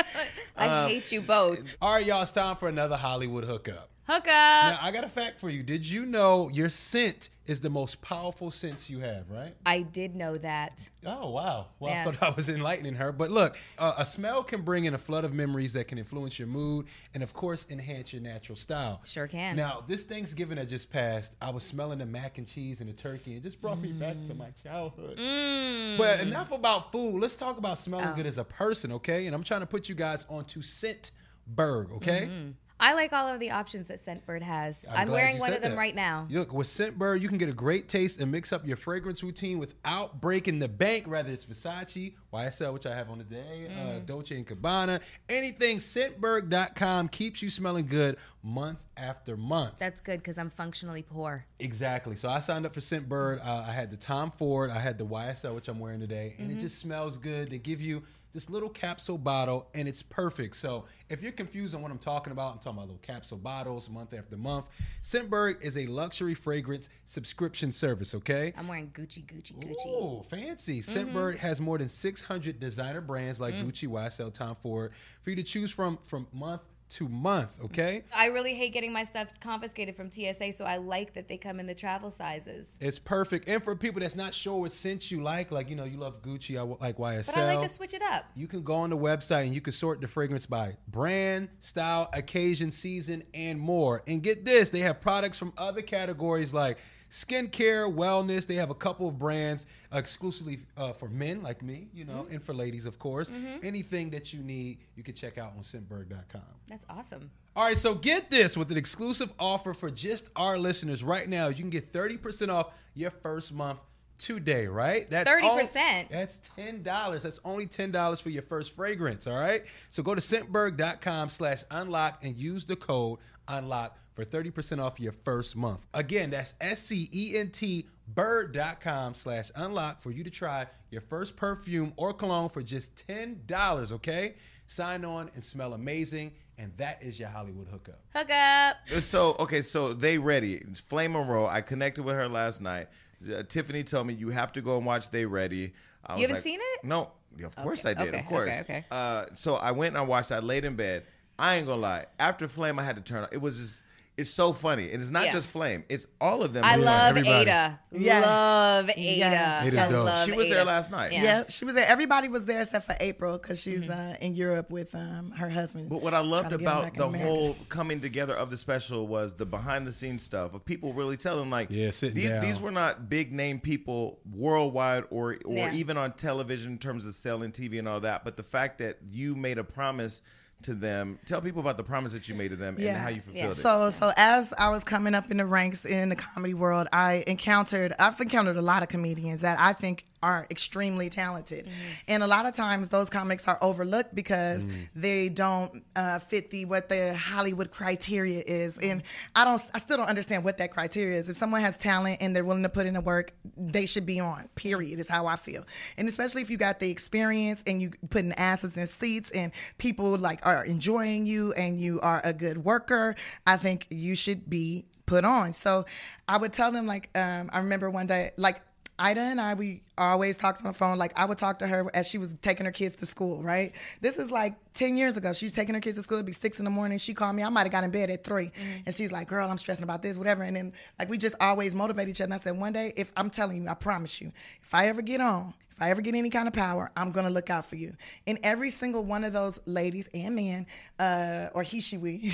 I um, hate you both. All right, y'all, it's time for another Hollywood hookup. Hookup. Now, I got a fact for you. Did you know your scent is the most powerful sense you have, right? I did know that. Oh, wow. Well, yes. I thought I was enlightening her. But look, uh, a smell can bring in a flood of memories that can influence your mood and, of course, enhance your natural style. Sure can. Now, this Thanksgiving that just passed, I was smelling the mac and cheese and the turkey. It just brought mm. me back to my childhood. Mm. But enough about food. Let's talk about smelling oh. good as a person, okay? And I'm trying to put you guys onto Scentbird, okay? Mm-hmm. I like all of the options that Scentbird has. I'm, I'm wearing one of them that. right now. Look, with Scentbird, you can get a great taste and mix up your fragrance routine without breaking the bank, whether it's Versace, Y S L, which I have on today, mm. uh, Dolce and Gabbana, anything. Scentbird dot com keeps you smelling good month after month. That's good because I'm functionally poor. Exactly. So I signed up for Scentbird. Uh, I had the Tom Ford. I had the Y S L, which I'm wearing today, and mm-hmm. it just smells good. They give you this little capsule bottle, and it's perfect. So if you're confused on what I'm talking about, I'm talking about little capsule bottles month after month. Scentbird is a luxury fragrance subscription service, okay? I'm wearing Gucci, Gucci, Gucci. Oh, fancy. Mm-hmm. Scentbird has more than six hundred designer brands like mm. Gucci, Y S L, Tom Ford for you to choose from from month to month, okay? I really hate getting my stuff confiscated from T S A, so I like that they come in the travel sizes. It's perfect. And for people that's not sure what scent you like, like, you know, you love Gucci, I like Y S L. But I like to switch it up. You can go on the website and you can sort the fragrance by brand, style, occasion, season, and more. And get this, they have products from other categories like skincare, wellness. They have a couple of brands exclusively uh, for men like me, you know, mm-hmm. and for ladies, of course. Mm-hmm. Anything that you need, you can check out on Scentbird dot com. That's awesome. All right, so get this. With an exclusive offer for just our listeners right now, you can get thirty percent off your first month today, right? That's thirty percent. All, that's ten dollars. That's only ten dollars for your first fragrance, all right? So go to Scentbird dot com slash unlock and use the code unlock for thirty percent off your first month. Again, that's S C E N T bird dot com slash unlock for you to try your first perfume or cologne for just ten dollars, okay? Sign on and smell amazing, and that is your Hollywood hookup. Hookup. So, okay, so They Ready. Flame Monroe, I connected with her last night. Uh, Tiffany told me you have to go and watch They Ready. I you haven't like, seen it? No, of okay. course I did, okay. of course. Okay, okay. Uh, so I went and I watched it. I laid in bed. I ain't gonna lie. After Flame, I had to turn off. It was just... It's so funny. And it's not yeah. just Flame. It's all of them. I love everybody. Ada. Yes. Love Ada. Yes. Ada's I dope. Love she was Ada. There last night. Yeah. yeah, she was there. Everybody was there except for April because she's mm-hmm. uh, in Europe with um, her husband. But what I loved about the whole coming together of the special was the behind-the-scenes stuff of people really telling, like, yeah, these, these were not big-name people worldwide or, or yeah. even on television in terms of selling T V and all that. But the fact that you made a promise to them. Tell people about the promise that you made to them yeah. and how you fulfilled yeah. it. So, so as I was coming up in the ranks in the comedy world, I encountered, I've encountered a lot of comedians that I think are extremely talented. Mm-hmm. And a lot of times those comics are overlooked because mm-hmm. they don't uh, fit the what the Hollywood criteria is. Mm-hmm. And I don't I still don't understand what that criteria is. If someone has talent and they're willing to put in the work, they should be on, period, is how I feel. And especially if you got the experience and you putting asses in seats and people like are enjoying you and you are a good worker, I think you should be put on. So I would tell them, like, um, I remember one day, like, Ida and I, we always talked on the phone. Like, I would talk to her as she was taking her kids to school, right? This is like ten years ago. She's taking her kids to school. It'd be six in the morning. She called me. I might have got in bed at three. Mm-hmm. And she's like, girl, I'm stressing about this, whatever. And then, like, we just always motivate each other. And I said, one day, if I'm telling you, I promise you, if I ever get on, if I ever get any kind of power, I'm going to look out for you. And every single one of those ladies and men, uh, or he, she, we,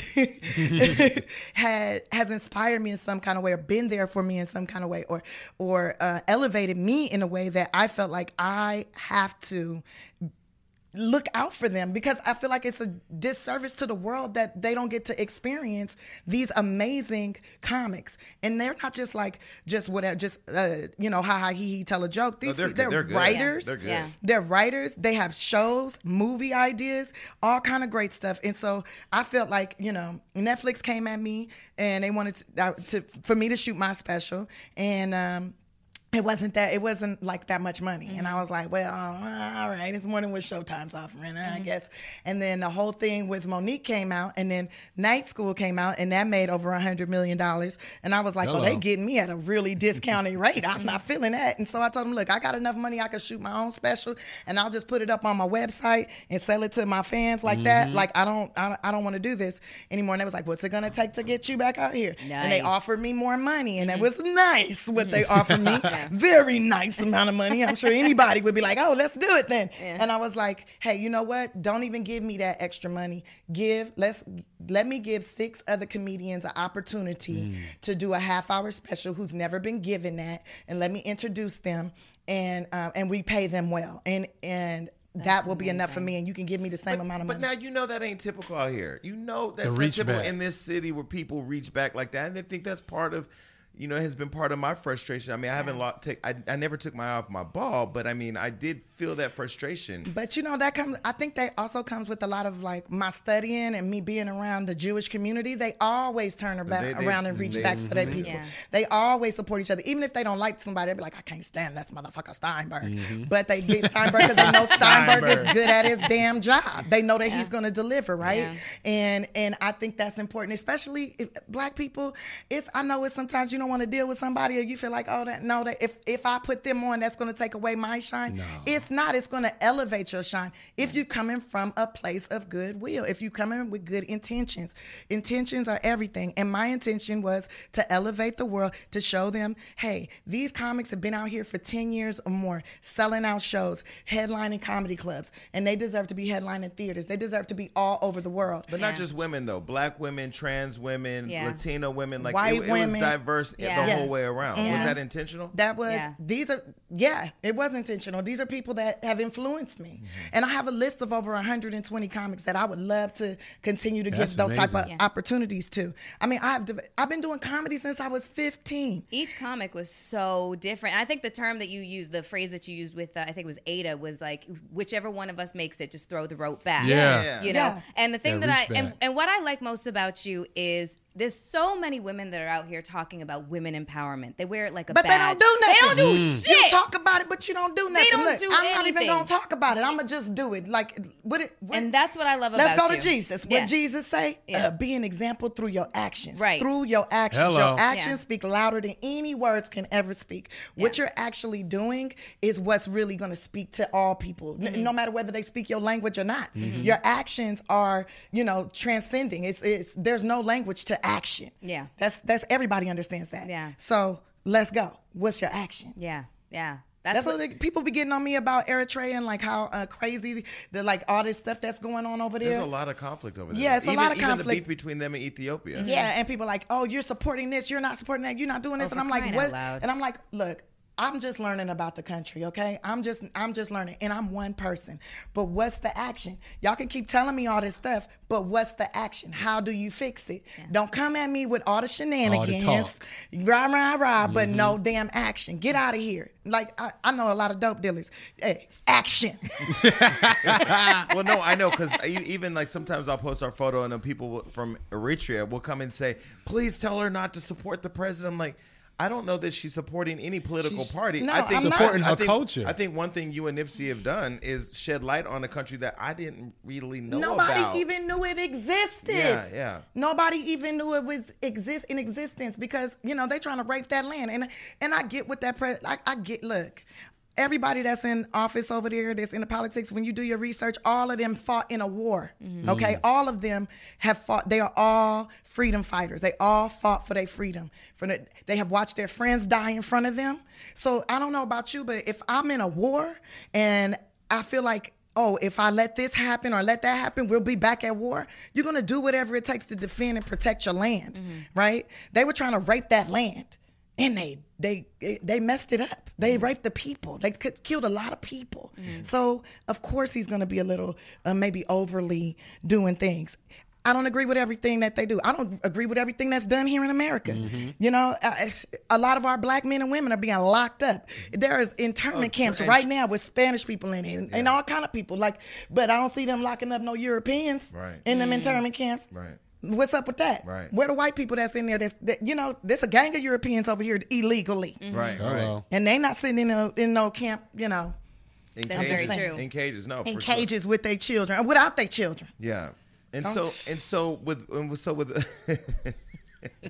had, has inspired me in some kind of way or been there for me in some kind of way or or uh, elevated me in a way that I felt like I have to look out for them because I feel like it's a disservice to the world that they don't get to experience these amazing comics. And they're not just like, just whatever, just, uh, you know, ha ha he he tell a joke. These no, they're, they're, they're writers. Yeah. They're, yeah. they're writers. They have shows, movie ideas, all kind of great stuff. And so I felt like, you know, Netflix came at me and they wanted to, uh, to for me to shoot my special. And, um, It wasn't that, it wasn't like that much money. Mm-hmm. And I was like, well, uh, all right, this morning was Showtime's offering, mm-hmm. I guess. And then the whole thing with Monique came out, and then Night School came out, and that made over one hundred million dollars. And I was like, Hello. oh, they getting me at a really discounted rate. I'm not feeling that. And so I told them, look, I got enough money, I can shoot my own special, and I'll just put it up on my website and sell it to my fans like mm-hmm. that. Like, I don't I, I don't want to do this anymore. And they was like, what's it going to take to get you back out here? Nice. And they offered me more money, and mm-hmm. it was nice what they offered me. Very nice amount of money. I'm sure anybody would be like, oh, let's do it then. Yeah. And I was like, hey, you know what? Don't even give me that extra money. Give, let's, let me give six other comedians an opportunity mm. to do a half hour special who's never been given that. And let me introduce them, and, um, and we pay them well. And, and, That's that will amazing. be enough for me, and you can give me the same but, amount of money. But now you know that ain't typical out here. You know that's not typical back. in this city where people reach back like that, and they think that's part of, you know, it has been part of my frustration. I mean, I haven't lost, take, I, I never took my eye off my ball, but I mean, I did feel that frustration. But you know, that comes, I think that also comes with a lot of like my studying and me being around the Jewish community. They always turn their back they, around they, and reach they, back they, for their people. Yeah. They always support each other. Even if they don't like somebody, they'll be like, I can't stand this motherfucker Steinberg. Mm-hmm. But they get Steinberg because they know Steinberg, Steinberg is good at his damn job. They know that yeah. he's going to deliver, right? Yeah. And and I think that's important, especially if black people. It's I know it's sometimes you don't want to deal with somebody, or you feel like, oh, that no, that if if I put them on, that's going to take away my shine. No. It's not. It's going to elevate your shine if you're coming from a place of goodwill. If you come in with good intentions, intentions are everything. And my intention was to elevate the world, to show them, hey, these comics have been out here for ten years or more, selling out shows, headlining comedy clubs, and they deserve to be headlining theaters. They deserve to be all over the world. But yeah. not just women though. Black women, trans women, yeah. Latino women, like white it, it women. Was diverse. Yeah. The yeah. whole way around. And was that intentional? That was, yeah. these are, yeah, it was intentional. These are people that have influenced me. Mm-hmm. And I have a list of over one hundred twenty comics that I would love to continue to That's give those amazing. type of yeah. opportunities to. I mean, I've I've been doing comedy since I was fifteen. Each comic was so different. I think the term that you used, the phrase that you used with, uh, I think it was Ada, was like, whichever one of us makes it, just throw the rope back. Yeah. yeah. You know? Yeah. And the thing yeah, that I, and, and what I like most about you is, there's so many women that are out here talking about women empowerment. They wear it like a but badge. But they don't do nothing. They don't do mm. shit. You talk about it, but you don't do nothing. They don't Look, do I'm anything. not even going to talk about it. I'm going to just do it. Like what it, what, And that's what I love about you. Let's go to you. Jesus. What yeah. Jesus say? Yeah. Uh, be an example through your actions. Right. Through your actions. Hello. Your actions yeah. speak louder than any words can ever speak. What yeah. you're actually doing is what's really going to speak to all people, mm-hmm. n- no matter whether they speak your language or not. Mm-hmm. Your actions are, you know, transcending. It's, it's There's no language to action. Yeah. That's that's everybody understands that. Yeah. So let's go. What's your action? Yeah. Yeah. That's, that's what, what people be getting on me about Eritrea and like how uh, crazy the like all this stuff that's going on over there. There's a lot of conflict over there. Yeah, it's even, a lot of even conflict. Even the beef between them and Ethiopia. Yeah. yeah. And people are like, oh, you're supporting this. You're not supporting that. You're not doing this. Oh, and I'm like, what? And I'm like, look, I'm just learning about the country, okay? I'm just I'm just learning, and I'm one person. But what's the action? Y'all can keep telling me all this stuff, but what's the action? How do you fix it? Yeah. Don't come at me with all the shenanigans, all the rah, rah, rah, mm-hmm. but no damn action. Get out of here. Like, I, I know a lot of dope dealers. Hey, action. Well, no, I know, because even, like, sometimes I'll post our photo, and then people from Eritrea will come and say, please tell her not to support the president. I'm like, I don't know that she's supporting any political she's, party. No, I think I'm supporting not. her I think, culture. I think one thing you and Nipsey have done is shed light on a country that I didn't really know Nobody about. Nobody even knew it existed. Yeah, yeah. Nobody even knew it was exist in existence because, you know, they're trying to rape that land. And and I get what that president, I, I get, look. Everybody that's in office over there, that's in the politics, when you do your research, all of them fought in a war, mm-hmm. okay? All of them have fought. They are all freedom fighters. They all fought for their freedom. For the, they have watched their friends die in front of them. So I don't know about you, but if I'm in a war and I feel like, oh, if I let this happen or let that happen, we'll be back at war. You're going to do whatever it takes to defend and protect your land, mm-hmm. right? They were trying to rape that land. And they they they messed it up. They mm. raped the people. They killed a lot of people. Mm. So of course he's going to be a little uh, maybe overly doing things. I don't agree with everything that they do. I don't agree with everything that's done here in America. Mm-hmm. You know, uh, a lot of our black men and women are being locked up. There is internment oh, camps and, right now with Spanish people in it and, yeah. and all kind of people. Like, but I don't see them locking up no Europeans right. in them mm. internment camps. Right. What's up with that? Right. Where the white people that's in there, that's, that, you know, there's a gang of Europeans over here illegally. Mm-hmm. Right, right. And they not sitting in, a, in no camp, you know. In that's cages. Very true. In cages, no. In cages sure. with their children, without their children. Yeah. And Don't. so, and so with, and so with.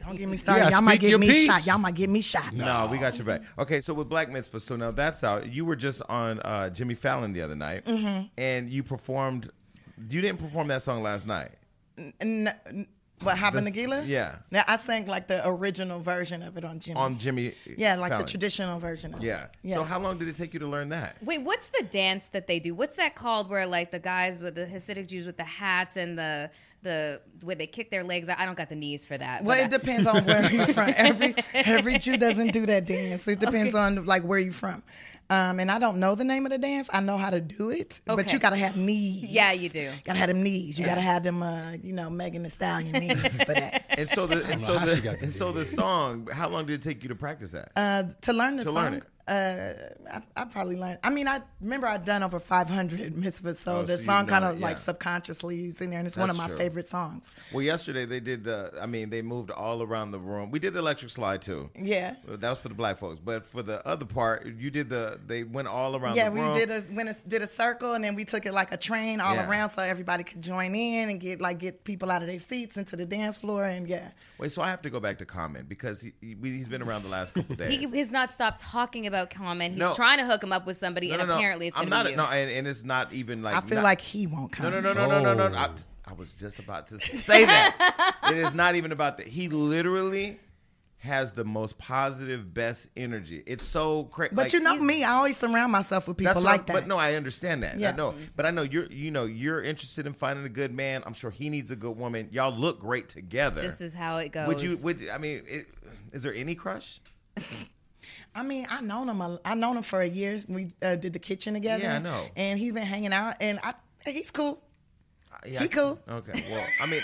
Don't get me started. Yeah, y'all might get me piece. shot. Y'all might get me shot. No, no, we got your back. Okay, so with Black Mitzvah, so now that's out. You were just on uh, Jimmy Fallon the other night, mm-hmm. and you performed. You didn't perform that song last night. N- n- what happened to Gila? Yeah. Now I sang like the original version of it on Jimmy. On Jimmy. Yeah, like Fallon. The traditional version of yeah. it. Yeah. So how long did it take you to learn that? Wait, what's the dance that they do? What's that called? Where like the guys with the Hasidic Jews with the hats and the. The where they kick their legs out. I don't got the knees for that. Well, it I- depends on where you're from. Every every Jew doesn't do that dance. It depends okay. on like where you're from. Um, and I don't know the name of the dance. I know how to do it, okay. but you gotta have knees. Yeah, you do. Gotta have them knees. You yeah. gotta have them. Uh, you know, Megan Thee Stallion knees for that. And so the and so the and so the song. How long did it take you to practice that? Uh, to learn the to song. Learn it. Uh, I, I probably learned. I mean, I remember I'd done over five hundred mitzvahs, so oh, the so song you know, kind of yeah. like subconsciously is in there, and it's That's one of my true. favorite songs. Well, yesterday they did. Uh, I mean, they moved all around the room. We did the electric slide too. Yeah, that was for the black folks, but for the other part, you did the. They went all around. Yeah, the room. Yeah, we did a went a, did a circle, and then we took it like a train all yeah. around, so everybody could join in and get like get people out of their seats into the dance floor, and yeah. Wait, so I have to go back to Common because he, he he's been around the last couple of days. He has not stopped talking about. Common. He's no. trying to hook him up with somebody, no, and no, apparently it's going to be you. No, and, and it's not even like... I feel not, like he won't come. No, no, no, no, no, no, no. no. I, I was just about to say that. It is not even about that. He literally has the most positive, best energy. It's so crazy. But like, you know me, I always surround myself with people like that. But no, I understand that. Yeah. I know. But I know you're, you know, you're interested in finding a good man. I'm sure he needs a good woman. Y'all look great together. This is how it goes. Would you? Would I mean, it, is there any crush? I mean, I known him. A, I known him for a year. We uh, did The Kitchen together. Yeah, I know. And he's been hanging out, and I he's cool. Uh, yeah, he cool. Okay. Well, I mean,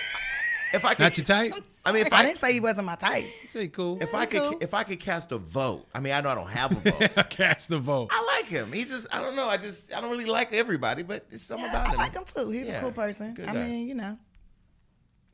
if I could, not your type. I mean, if I, I didn't say he wasn't my type. You say cool. If yeah, I could, cool. if I could cast a vote. I mean, I know I don't have a vote. Cast a vote. I like him. He just, I don't know. I just, I don't really like everybody, but it's something yeah, about I him. I like him too. He's yeah, a cool person. Good I guy. mean, you know,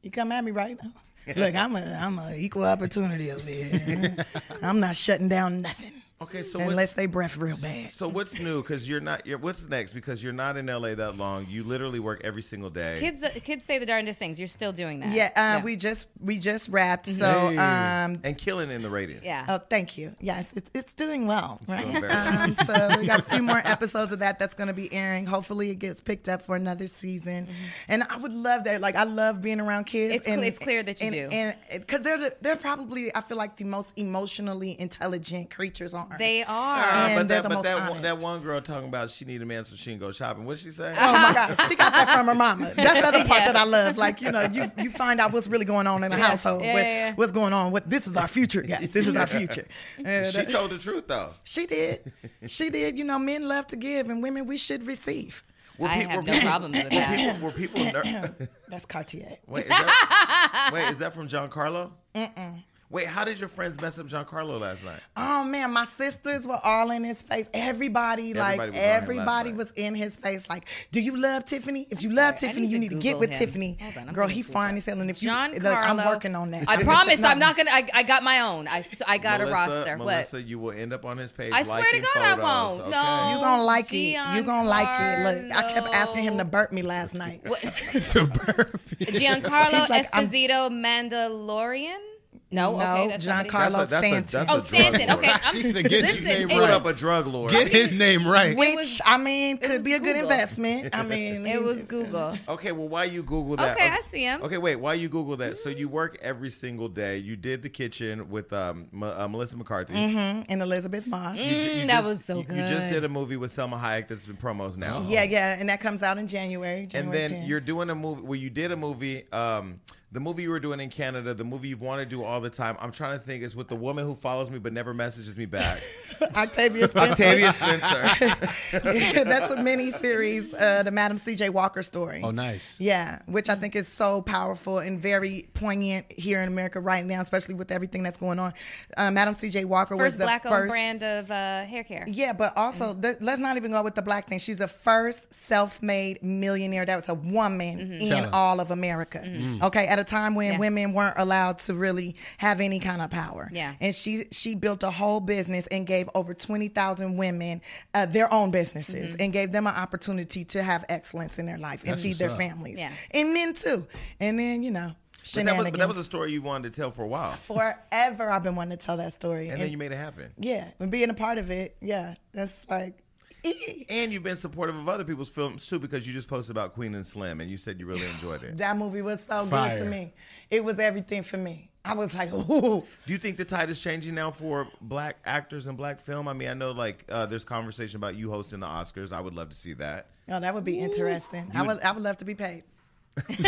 you come at me right now. Look, I'm a I'm a equal opportunity over here. I'm not shutting down nothing. Okay, so unless they breath real bad. So what's new? Because you're not. You're, what's next? Because you're not in L A that long. You literally work every single day. Kids, kids say the darndest things. You're still doing that. Yeah, uh, yeah. we just we just wrapped. So um, and killing in the ratings. Yeah. Oh, thank you. Yes, it's it's doing well. It's right. Doing um, so we got a few more episodes of that. That's going to be airing. Hopefully, it gets picked up for another season. Mm-hmm. And I would love that. Like I love being around kids. It's, and, cl- it's clear that you and, do. And because they're the, they're probably I feel like the most emotionally intelligent creatures on. They are. Uh, but that, the but that, that one girl talking about she need a man so she can go shopping. What'd she say? Oh, my gosh. She got that from her mama. That's the other part yeah. that I love. Like, you know, you, you find out what's really going on in the yeah. household. Yeah, what, yeah. What's going on. What, this is our future, guys. This is our future. And she uh, told the truth, though. She did. She did. You know, men love to give, and women, we should receive. Were I pe- have no people, problems with that. Were people... Were people ner- That's Cartier. Wait, is that, wait, is that from Giancarlo? Mm-mm. Wait, how did your friends mess up Giancarlo last night? Oh, man, my sisters were all in his face. Everybody, everybody like, was everybody was in his face. Like, do you love Tiffany? If you I'm love sorry, Tiffany, need you need Google to get with him. Tiffany. On, girl, he fine as hell. And if you, look, I'm working on that. I, I promise no. I'm not going to, I got my own. I, I got Melissa, a roster. Melissa, what? You will end up on his page. I swear to God photos. I won't. Okay. No. You're going to like Giancarlo. it. You're going to like it. Look, I kept asking him to burp me last night. To burp me? Giancarlo like, Esposito I'm, Mandalorian? No, no, okay, that's Giancarlo Stanton. Oh, Stanton. Okay, I'm just listen. Put up a drug lord. Get his name right. Which was, I mean, could be a Google. good investment. I mean, it was Google. Okay, well, why you Google that? Okay, okay, I see him. Okay, wait, why you Google that? So you work every single day. You did The Kitchen with um, uh, Melissa McCarthy mm-hmm. and Elizabeth Moss. Mm, you, you that just, was so you, good. You just did a movie with Selma Hayek that's in promos now. Yeah, yeah, and that comes out in January. January and then tenth. You're doing a movie. Well, you did a movie. Um, The movie you were doing in Canada, the movie you want to do all the time, I'm trying to think, is with the woman who follows me but never messages me back. Octavia Spencer. Octavia Spencer. That's a mini-series, uh, the Madam C J. Walker story. Oh, nice. Yeah, which I think is so powerful and very poignant here in America right now, especially with everything that's going on. Uh, Madam C J. Walker first was the black first... black-owned brand of uh, hair care. Yeah, but also, mm-hmm. th- let's not even go with the black thing. She's the first self-made millionaire that was a woman mm-hmm. in China. all of America. Mm-hmm. Okay, at a a time when yeah. women weren't allowed to really have any kind of power. Yeah. And she she built a whole business and gave over twenty thousand women uh, their own businesses mm-hmm. and gave them an opportunity to have excellence in their life and feed their up. families. Yeah. And men too. And then, you know. But that, was, but that was a story you wanted to tell for a while. Forever I've been wanting to tell that story. And, and then you made it happen. Yeah. And being a part of it, yeah. That's like... And you've been supportive of other people's films too, because you just posted about Queen and Slim and you said you really enjoyed it. That movie was so Fire. good to me. It was everything for me. I was like, ooh. Do you think the tide is changing now for black actors and black film? I mean, I know like uh, there's conversation about you hosting the Oscars. I would love to see that. Oh, that would be ooh. interesting. You I would, would I would love to be paid. No,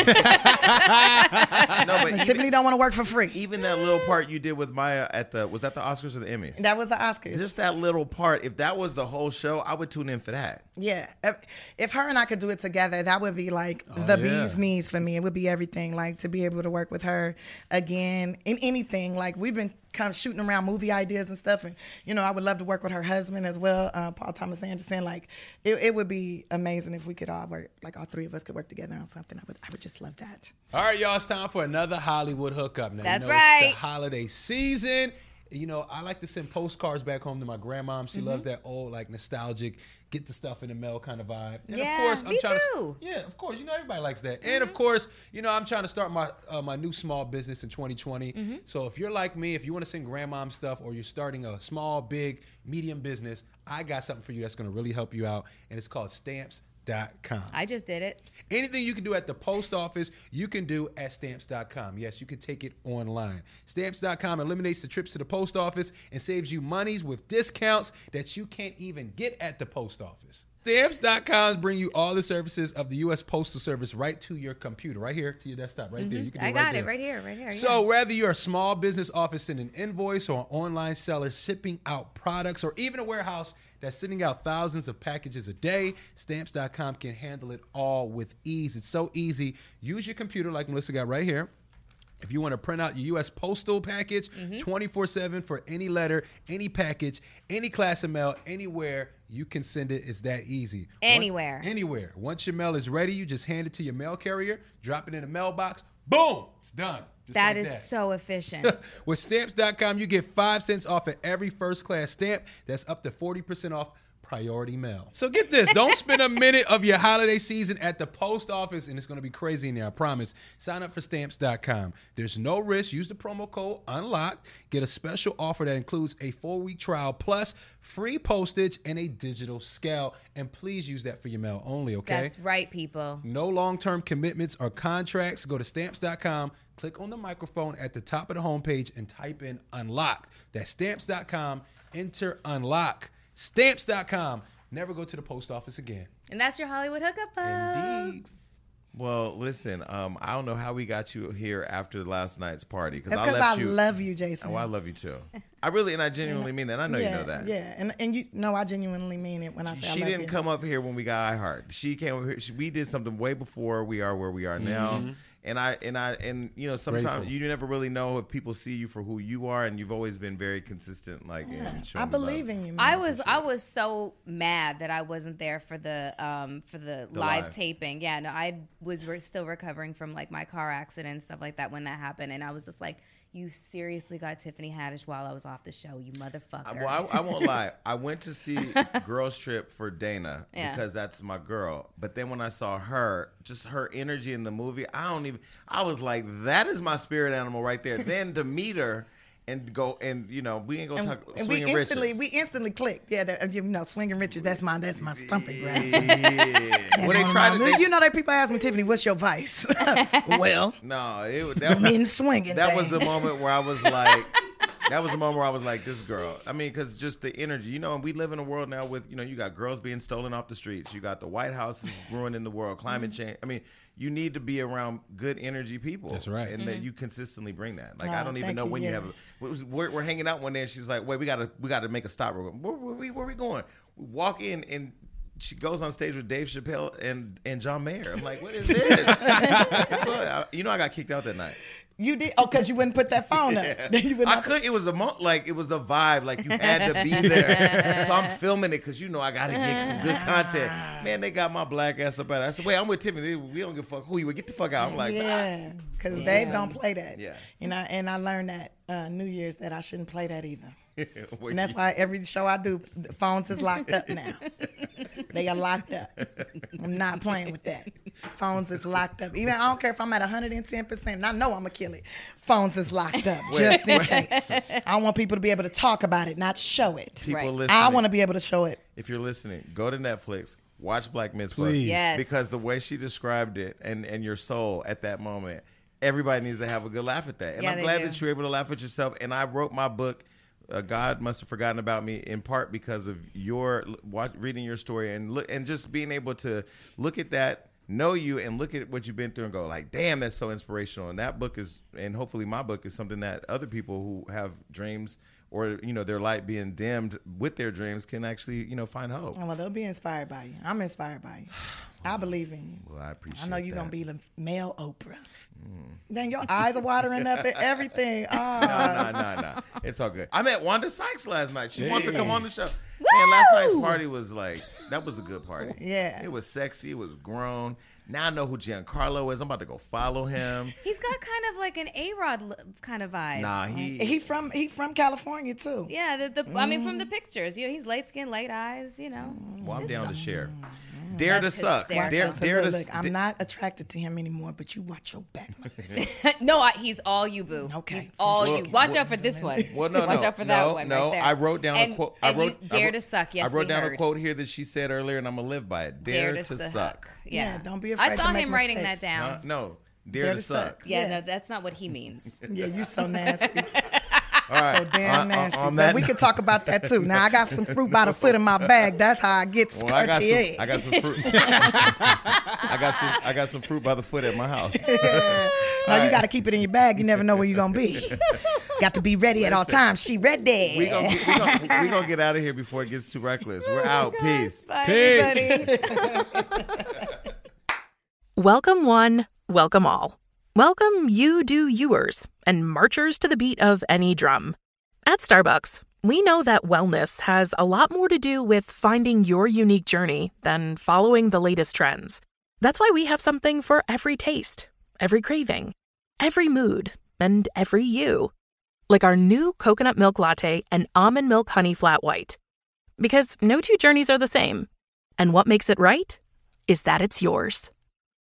but even, Tiffany don't want to work for free. Even that little part you did with Maya at the was that the Oscars or the Emmys? That was the Oscars. Just that little part. If that was the whole show, I would tune in for that. Yeah, if, if her and I could do it together, that would be like oh, the yeah. bee's knees for me. It would be everything. Like to be able to work with her again in anything. Like we've been come shooting around movie ideas and stuff, and you know I would love to work with her husband as well, uh, Paul Thomas Anderson. Like it, it would be amazing if we could all work, like all three of us could work together on something. I would, I would just love that. All right, y'all, it's time for another Hollywood hookup. Now, that's you know, right. It's the holiday season. You know, I like to send postcards back home to my grandmom. She mm-hmm. loves that old, like nostalgic, get the stuff in the mail kind of vibe. And yeah, of course, I'm me trying too. To, yeah, of course, you know everybody likes that. Mm-hmm. And of course, you know I'm trying to start my uh, my new small business in twenty twenty. Mm-hmm. So if you're like me, if you want to send grandmom stuff, or you're starting a small, big, medium business, I got something for you that's going to really help you out, and it's called Stamps dot com. I just did it. Anything you can do at the post office, you can do at Stamps dot com. Yes, you can take it online. Stamps dot com eliminates the trips to the post office and saves you monies with discounts that you can't even get at the post office. Stamps dot com brings you all the services of the U S Postal Service right to your computer, right here, to your desktop, right mm-hmm. there. You can do I got right it there. right here, right here. So yeah. whether you're a small business office sending an invoice or an online seller shipping out products or even a warehouse that's sending out thousands of packages a day, Stamps dot com can handle it all with ease. It's so easy. Use your computer like Melissa got right here. If you want to print out your U S postal package mm-hmm. twenty-four seven for any letter, any package, any class of mail, anywhere, you can send it. It's that easy. Anywhere. Once, anywhere. Once your mail is ready, you just hand it to your mail carrier, drop it in the mailbox, boom, it's done. Just that like is that. so efficient. With Stamps dot com, you get five cents off at every first-class stamp. That's up to forty percent off priority mail. So get this. Don't spend a minute of your holiday season at the post office, and it's going to be crazy in there, I promise. Sign up for Stamps dot com. There's no risk. Use the promo code UNLOCKED. Get a special offer that includes a four-week trial plus free postage and a digital scale. And please use that for your mail only, okay? That's right, people. No long-term commitments or contracts. Go to Stamps dot com. Click on the microphone at the top of the homepage and type in UNLOCKED. That's Stamps dot com. Enter UNLOCK. Stamps dot com. Never go to the post office again. And that's your Hollywood hookup, folks. Indeed. Well, listen, um, I don't know how we got you here after last night's party. That's because I, I you, love you, Jason. Oh, I love you, too. I really and I genuinely mean that. I know yeah, you know that. Yeah, and and you know I genuinely mean it when I say she I love you. She didn't come up here when we got iHeart. She came up here. She, we did something way before we are where we are mm-hmm. now. And I and I and you know sometimes Grateful. you never really know if people see you for who you are, and you've always been very consistent. Like yeah. in showing I believe love. in you. Man. I was I was so mad that I wasn't there for the um for the, the live, live taping. Yeah, no, I was re- still recovering from like my car accident and stuff like that when that happened, and I was just like, you seriously got Tiffany Haddish while I was off the show, you motherfucker. Well, I, I won't lie. I went to see Girls Trip for Dana yeah. because that's my girl. But then when I saw her, just her energy in the movie, I don't even, I was like, that is my spirit animal right there. Then Demeter. And go and you know we ain't gonna talk. And we instantly Richards. we instantly clicked. Yeah, the, you know, Swinging Richards. That's my that's my stomping ground. Yeah. Well, they tried to, they, you know, that people ask me, Tiffany, what's your vice? well, no, it that was swinging. That things. was the moment where I was like, that was the moment where I was like, this girl. I mean, because just the energy, you know. And we live in a world now with you know you got girls being stolen off the streets. You got the White House ruining the world. Climate mm-hmm. change. I mean. You need to be around good energy people. That's right. And mm-hmm. that you consistently bring that. Like, oh, I don't even know you, when yeah. you have a... We're, we're hanging out one day, and she's like, wait, we got to we gotta make a stop. We're going, where, where, where, where we going? We walk in, and she goes on stage with Dave Chappelle and, and John Mayer. I'm like, what is this? So, I, you know I got kicked out that night. You did? Oh, because you wouldn't put that phone up. Yeah. You would I could. Put... It was a month. Like, it was a vibe. Like, you had to be there. So I'm filming it because, you know, I got to get some good content. Man, they got my black ass up at it. I said, wait, I'm with Tiffany. We don't give a fuck who you would. Get the fuck out. I'm like, yeah. Because ah. Dave yeah. don't play that. Yeah. And I, and I learned that uh, New Year's that I shouldn't play that either. And that's why every show I do, the phones is locked up now. They are locked up. I'm not playing with that. Phones is locked up. Even I don't care if I'm at one hundred ten percent and I know I'm going to kill it. Phones is locked up wait, just in wait. case. I want people to be able to talk about it, not show it. People right. listening, I want to be able to show it. If you're listening, go to Netflix, watch Black Mitzvah. Yes. Because the way she described it and, and your soul at that moment, everybody needs to have a good laugh at that. And yeah, I'm glad do. that you're able to laugh at yourself. And I wrote my book, Uh, God Must Have Forgotten About Me, in part because of your watch, reading your story and look and just being able to look at that, know you, and look at what you've been through and go like, damn, that's so inspirational. And that book is, and hopefully my book is something that other people who have dreams or, you know, their light being dimmed with their dreams can actually, you know, find hope. Well, they'll be inspired by you. I'm inspired by you. I believe in you. Well, I appreciate it. I know you're going to be the male Oprah. Mm. Then your eyes are watering up and everything. Oh. No, no, no, no. It's all good. I met Wanda Sykes last night. She yeah. wants to come on the show. And last night's party was like, that was a good party. Yeah. It was sexy. It was grown. Now I know who Giancarlo is. I'm about to go follow him. He's got kind of like an A-Rod kind of vibe. Nah, he he from he from California too. Yeah, the, the mm. I mean from the pictures, you know, he's light skin, light eyes, you know. Well, I'm it's down a... to share. Mm. Dare That's to suck. Dare, dare so to look, look, I'm not attracted to him anymore, but you watch your back. no, I, he's all you, boo. Okay, he's all well, you. Watch well, out for this one. Well, no, watch no, out for no, that one. No, right there. I wrote down and, a quote. I wrote you dare I wrote, to suck. Yes, I wrote down heard. a quote here that she said earlier, and I'm gonna live by it. Dare to suck. Yeah, don't be. I saw him writing mistakes. that down. No, no dare, dare to, to suck. suck. Yeah, yeah, no, that's not what he means. yeah, you so nasty. All right. So damn on, nasty. On that we note. can talk about that too. Now I got some fruit by the foot in my bag. That's how I get well, Cartier. I got some, I got some fruit. I got some. I got some fruit by the foot at my house. yeah. Now right. you got to keep it in your bag. You never know where you're gonna be. Got to be ready Listen. at all times. She ready. We're gonna, we gonna, we gonna get out of here before it gets too reckless. We're oh out. God. Peace. Bye, peace. Welcome one, welcome all. Welcome you do yours and marchers to the beat of any drum. At Starbucks, we know that wellness has a lot more to do with finding your unique journey than following the latest trends. That's why we have something for every taste, every craving, every mood, and every you. Like our new coconut milk latte and almond milk honey flat white. Because no two journeys are the same. And what makes it right is that it's yours.